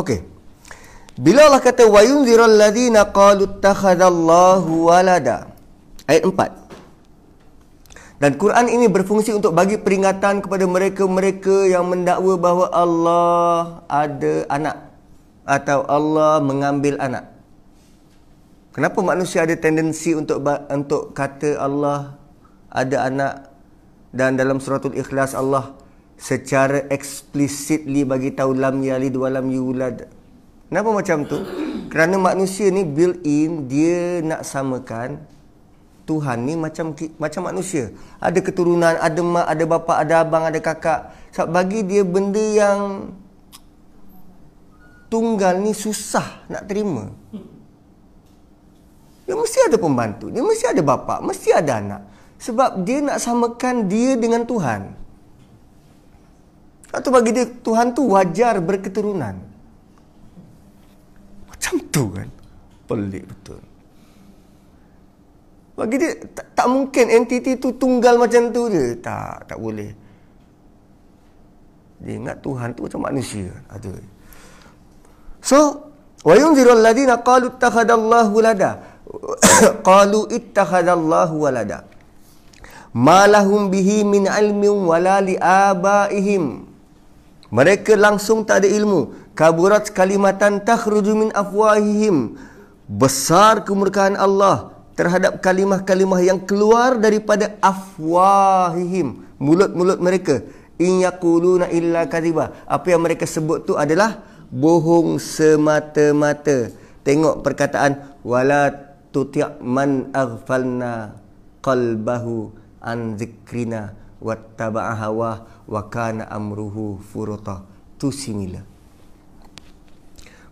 Okey. Bila Allah kata wa yunzirul ladina qalu ittakhadallahu walada, ayat empat. Dan Quran ini berfungsi untuk bagi peringatan kepada mereka-mereka yang mendakwa bahawa Allah ada anak atau Allah mengambil anak. Kenapa manusia ada tendensi untuk untuk kata Allah ada anak? Dan dalam surah Al-Ikhlas Allah secara explicitly bagi tahu lam yalid wa lam yulad. Kenapa macam tu? Kerana manusia ni built in, dia nak samakan Tuhan ni macam macam manusia. Ada keturunan, ada mak, ada bapa, ada abang, ada kakak. Sebab bagi dia benda yang tunggal ni susah nak terima. Dia mesti ada pembantu, dia mesti ada bapa, mesti ada anak. Sebab dia nak samakan dia dengan Tuhan. Sebab tu bagi dia Tuhan tu wajar berketurunan. Macam tu kan. Pelik betul. Bagi dia tak, tak mungkin entiti tu tunggal macam tu je. Tak, tak boleh. Dia ingat Tuhan tu macam manusia. Aduh. So, wa yunzirul ladina qalu ittakhadallahu walada. Qalu ittakhadallahu walada. Ma lahum bihi min ilmin wala li abaihim. Mereka langsung tak ada ilmu. Kaburat kalimatan takhruju min afwahihim. Besar kemurkaan Allah terhadap kalimah-kalimah yang keluar daripada afwahihim, mulut-mulut mereka. In yaquluna illa kadhiba. Apa yang mereka sebut tu adalah bohong semata-mata. Tengok perkataan wala tuti' man aghfalna qalbahu an zikrina wattaba'a hawa wa kana amruhu furuta. Tu similar.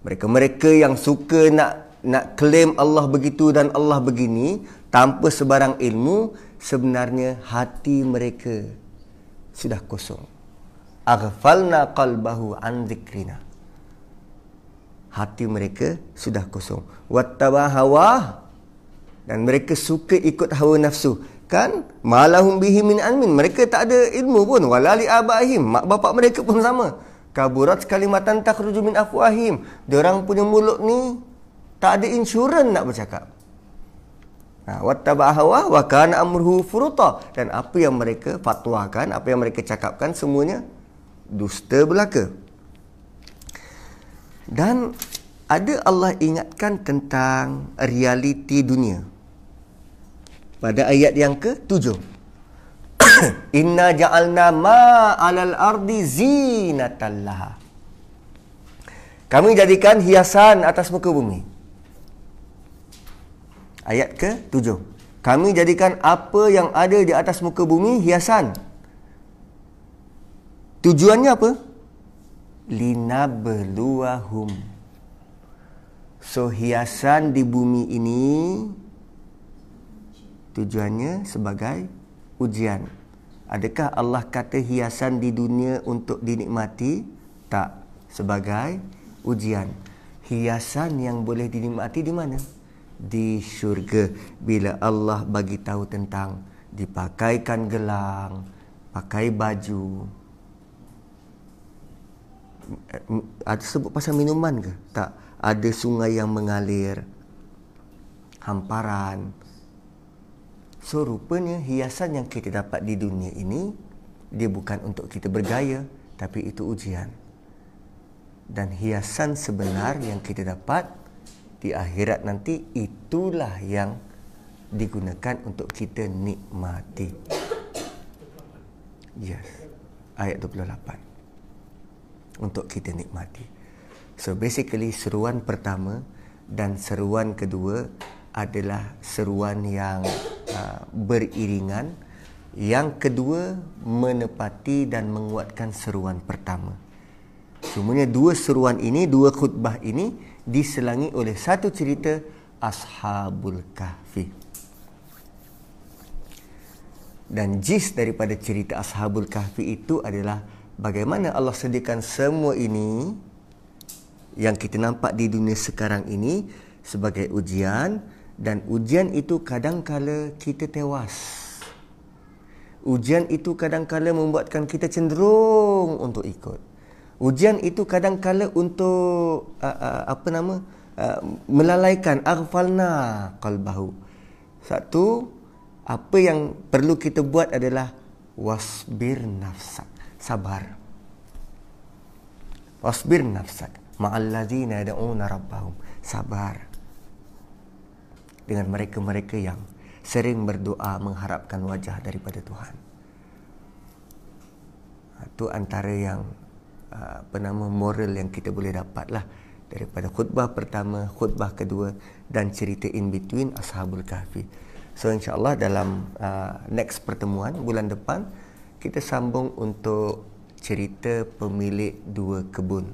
Mereka-mereka yang suka nak nak claim Allah begitu dan Allah begini tanpa sebarang ilmu, sebenarnya hati mereka sudah kosong. Aghfalna qalbahu an zikrina. hati mereka sudah kosong. Wattaba hawa, dan mereka suka ikut hawa nafsu. Kan malahum bihi min ilmin, mereka tak ada ilmu pun. Walali abaihim, mak bapak mereka pun sama. Kaburat kalimatan takhruju min afwahim, diorang punya mulut ni tak ada insurans nak bercakap. Nah, wattaba hawa wa kana amruhu furuta, dan apa yang mereka fatwakan, apa yang mereka cakapkan semuanya dusta belaka. Dan ada Allah ingatkan tentang realiti dunia pada ayat yang ke tujuh. Inna ja'alna ma 'alal ardi zinatan laha, kami jadikan hiasan atas muka bumi. Ayat ke tujuh. Kami jadikan apa yang ada di atas muka bumi hiasan. Tujuannya apa? Linabluwahum. So hiasan di bumi ini tujuannya sebagai ujian. Adakah Allah kata hiasan di dunia untuk dinikmati? Tak. Sebagai ujian. Hiasan yang boleh dinikmati di mana? Di syurga, bila Allah bagi tahu tentang dipakaikan gelang, pakai baju. Ada sebut pasal minuman ke? Tak. Ada sungai yang mengalir, hamparan. So rupanya hiasan yang kita dapat di dunia ini, dia bukan untuk kita bergaya, tapi itu ujian. Dan hiasan sebenar yang kita dapat di akhirat nanti, itulah yang digunakan untuk kita nikmati. Yes. Ayat dua puluh lapan. Untuk kita nikmati. So basically seruan pertama dan seruan kedua adalah seruan yang uh, beriringan. Yang kedua menepati dan menguatkan seruan pertama. Semuanya dua seruan ini, dua khutbah ini diselangi oleh satu cerita Ashabul Kahfi. Dan jis daripada cerita Ashabul Kahfi itu adalah bagaimana Allah sediakan semua ini yang kita nampak di dunia sekarang ini sebagai ujian. Dan ujian itu kadangkala kita tewas. Ujian itu kadangkala membuatkan kita cenderung untuk ikut. Ujian itu kadang-kala untuk uh, uh, apa nama uh, melalaikan, aghfalna qalbahu. Satu, apa yang perlu kita buat adalah wasbir nafsak, sabar. Wasbir nafsak ma'allazina yad'una rabbahum, sabar dengan mereka-mereka yang sering berdoa mengharapkan wajah daripada Tuhan. Itu antara yang apa nama moral yang kita boleh dapatlah daripada khutbah pertama, khutbah kedua dan cerita in between Ashabul Kahfi. So insyaAllah dalam uh, next pertemuan bulan depan kita sambung untuk cerita pemilik dua kebun.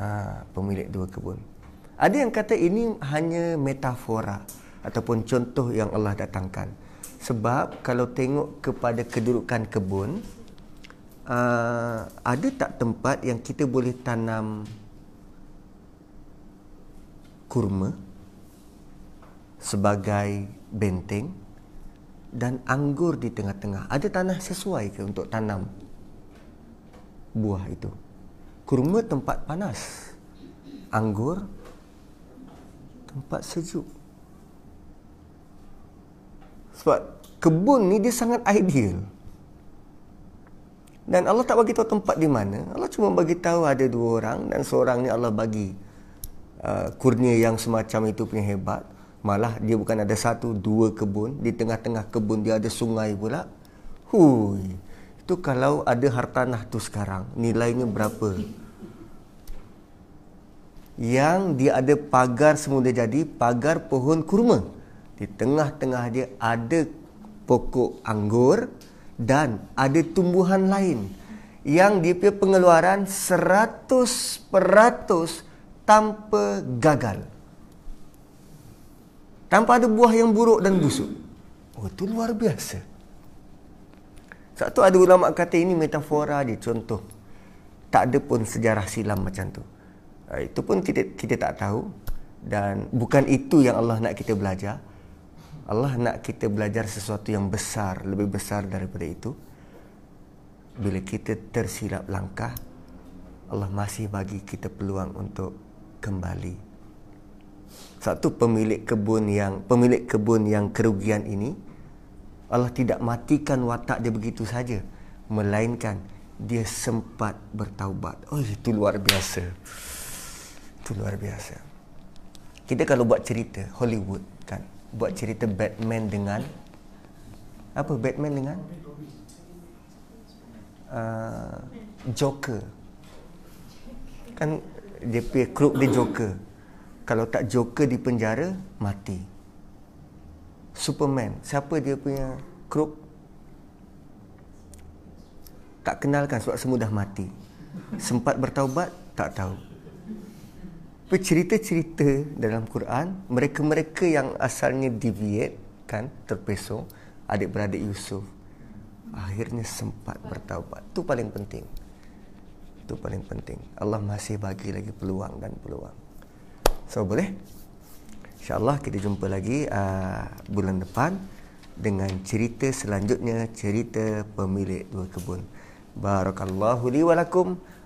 Ha, pemilik dua kebun. Ada yang kata ini hanya metafora ataupun contoh yang Allah datangkan. Sebab kalau tengok kepada kedudukan kebun, Uh, ada tak tempat yang kita boleh tanam kurma sebagai benteng dan anggur di tengah-tengah? Ada tanah sesuai ke untuk tanam buah itu? Kurma tempat panas, anggur tempat sejuk. Sebab kebun ni dia sangat ideal. Dan Allah tak bagi tahu tempat di mana. Allah cuma bagi tahu ada dua orang, dan seorang ni Allah bagi uh, kurnia yang semacam itu punya hebat. Malah dia bukan ada satu, dua kebun. Di tengah-tengah kebun dia ada sungai pula. Hui, itu kalau ada hartanah tu sekarang, nilainya berapa? Yang dia ada pagar semua dia jadi, pagar pohon kurma. Di tengah-tengah dia ada pokok anggur. Dan ada tumbuhan lain yang dia punya pengeluaran seratus peratus tanpa gagal. Tanpa ada buah yang buruk dan busuk. Oh, itu luar biasa. Sebab tu ada ulama' kata ini metafora dia, contoh. Tak ada pun sejarah silam macam tu. Itu pun kita, kita tak tahu. Dan bukan itu yang Allah nak kita belajar. Allah nak kita belajar sesuatu yang besar, lebih besar daripada itu. Bila kita tersilap langkah, Allah masih bagi kita peluang untuk kembali. Satu pemilik kebun yang pemilik kebun yang kerugian ini, Allah tidak matikan watak dia begitu saja, melainkan dia sempat bertaubat. Oh, itu luar biasa. Itu luar biasa. Kita kalau buat cerita Hollywood kan, buat cerita Batman dengan apa? Batman dengan uh, Joker. Kan dia punya crook dia Joker. Kalau tak Joker di penjara, mati. Superman, siapa dia punya crook? Tak kenalkan sebab semua dah mati. Sempat bertaubat, tak tahu. Cerita-cerita dalam Quran, mereka-mereka yang asalnya deviate kan, terpesong, adik-beradik Yusuf, akhirnya sempat bertaubat. Itu paling penting. Itu paling penting. Allah masih bagi lagi peluang dan peluang. So, boleh? InsyaAllah kita jumpa lagi uh, bulan depan dengan cerita selanjutnya, cerita pemilik dua kebun. Barakallahu li wa lakum.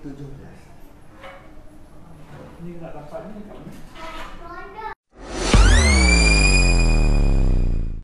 tujuh belas. Ini nak dapat ni kat mana?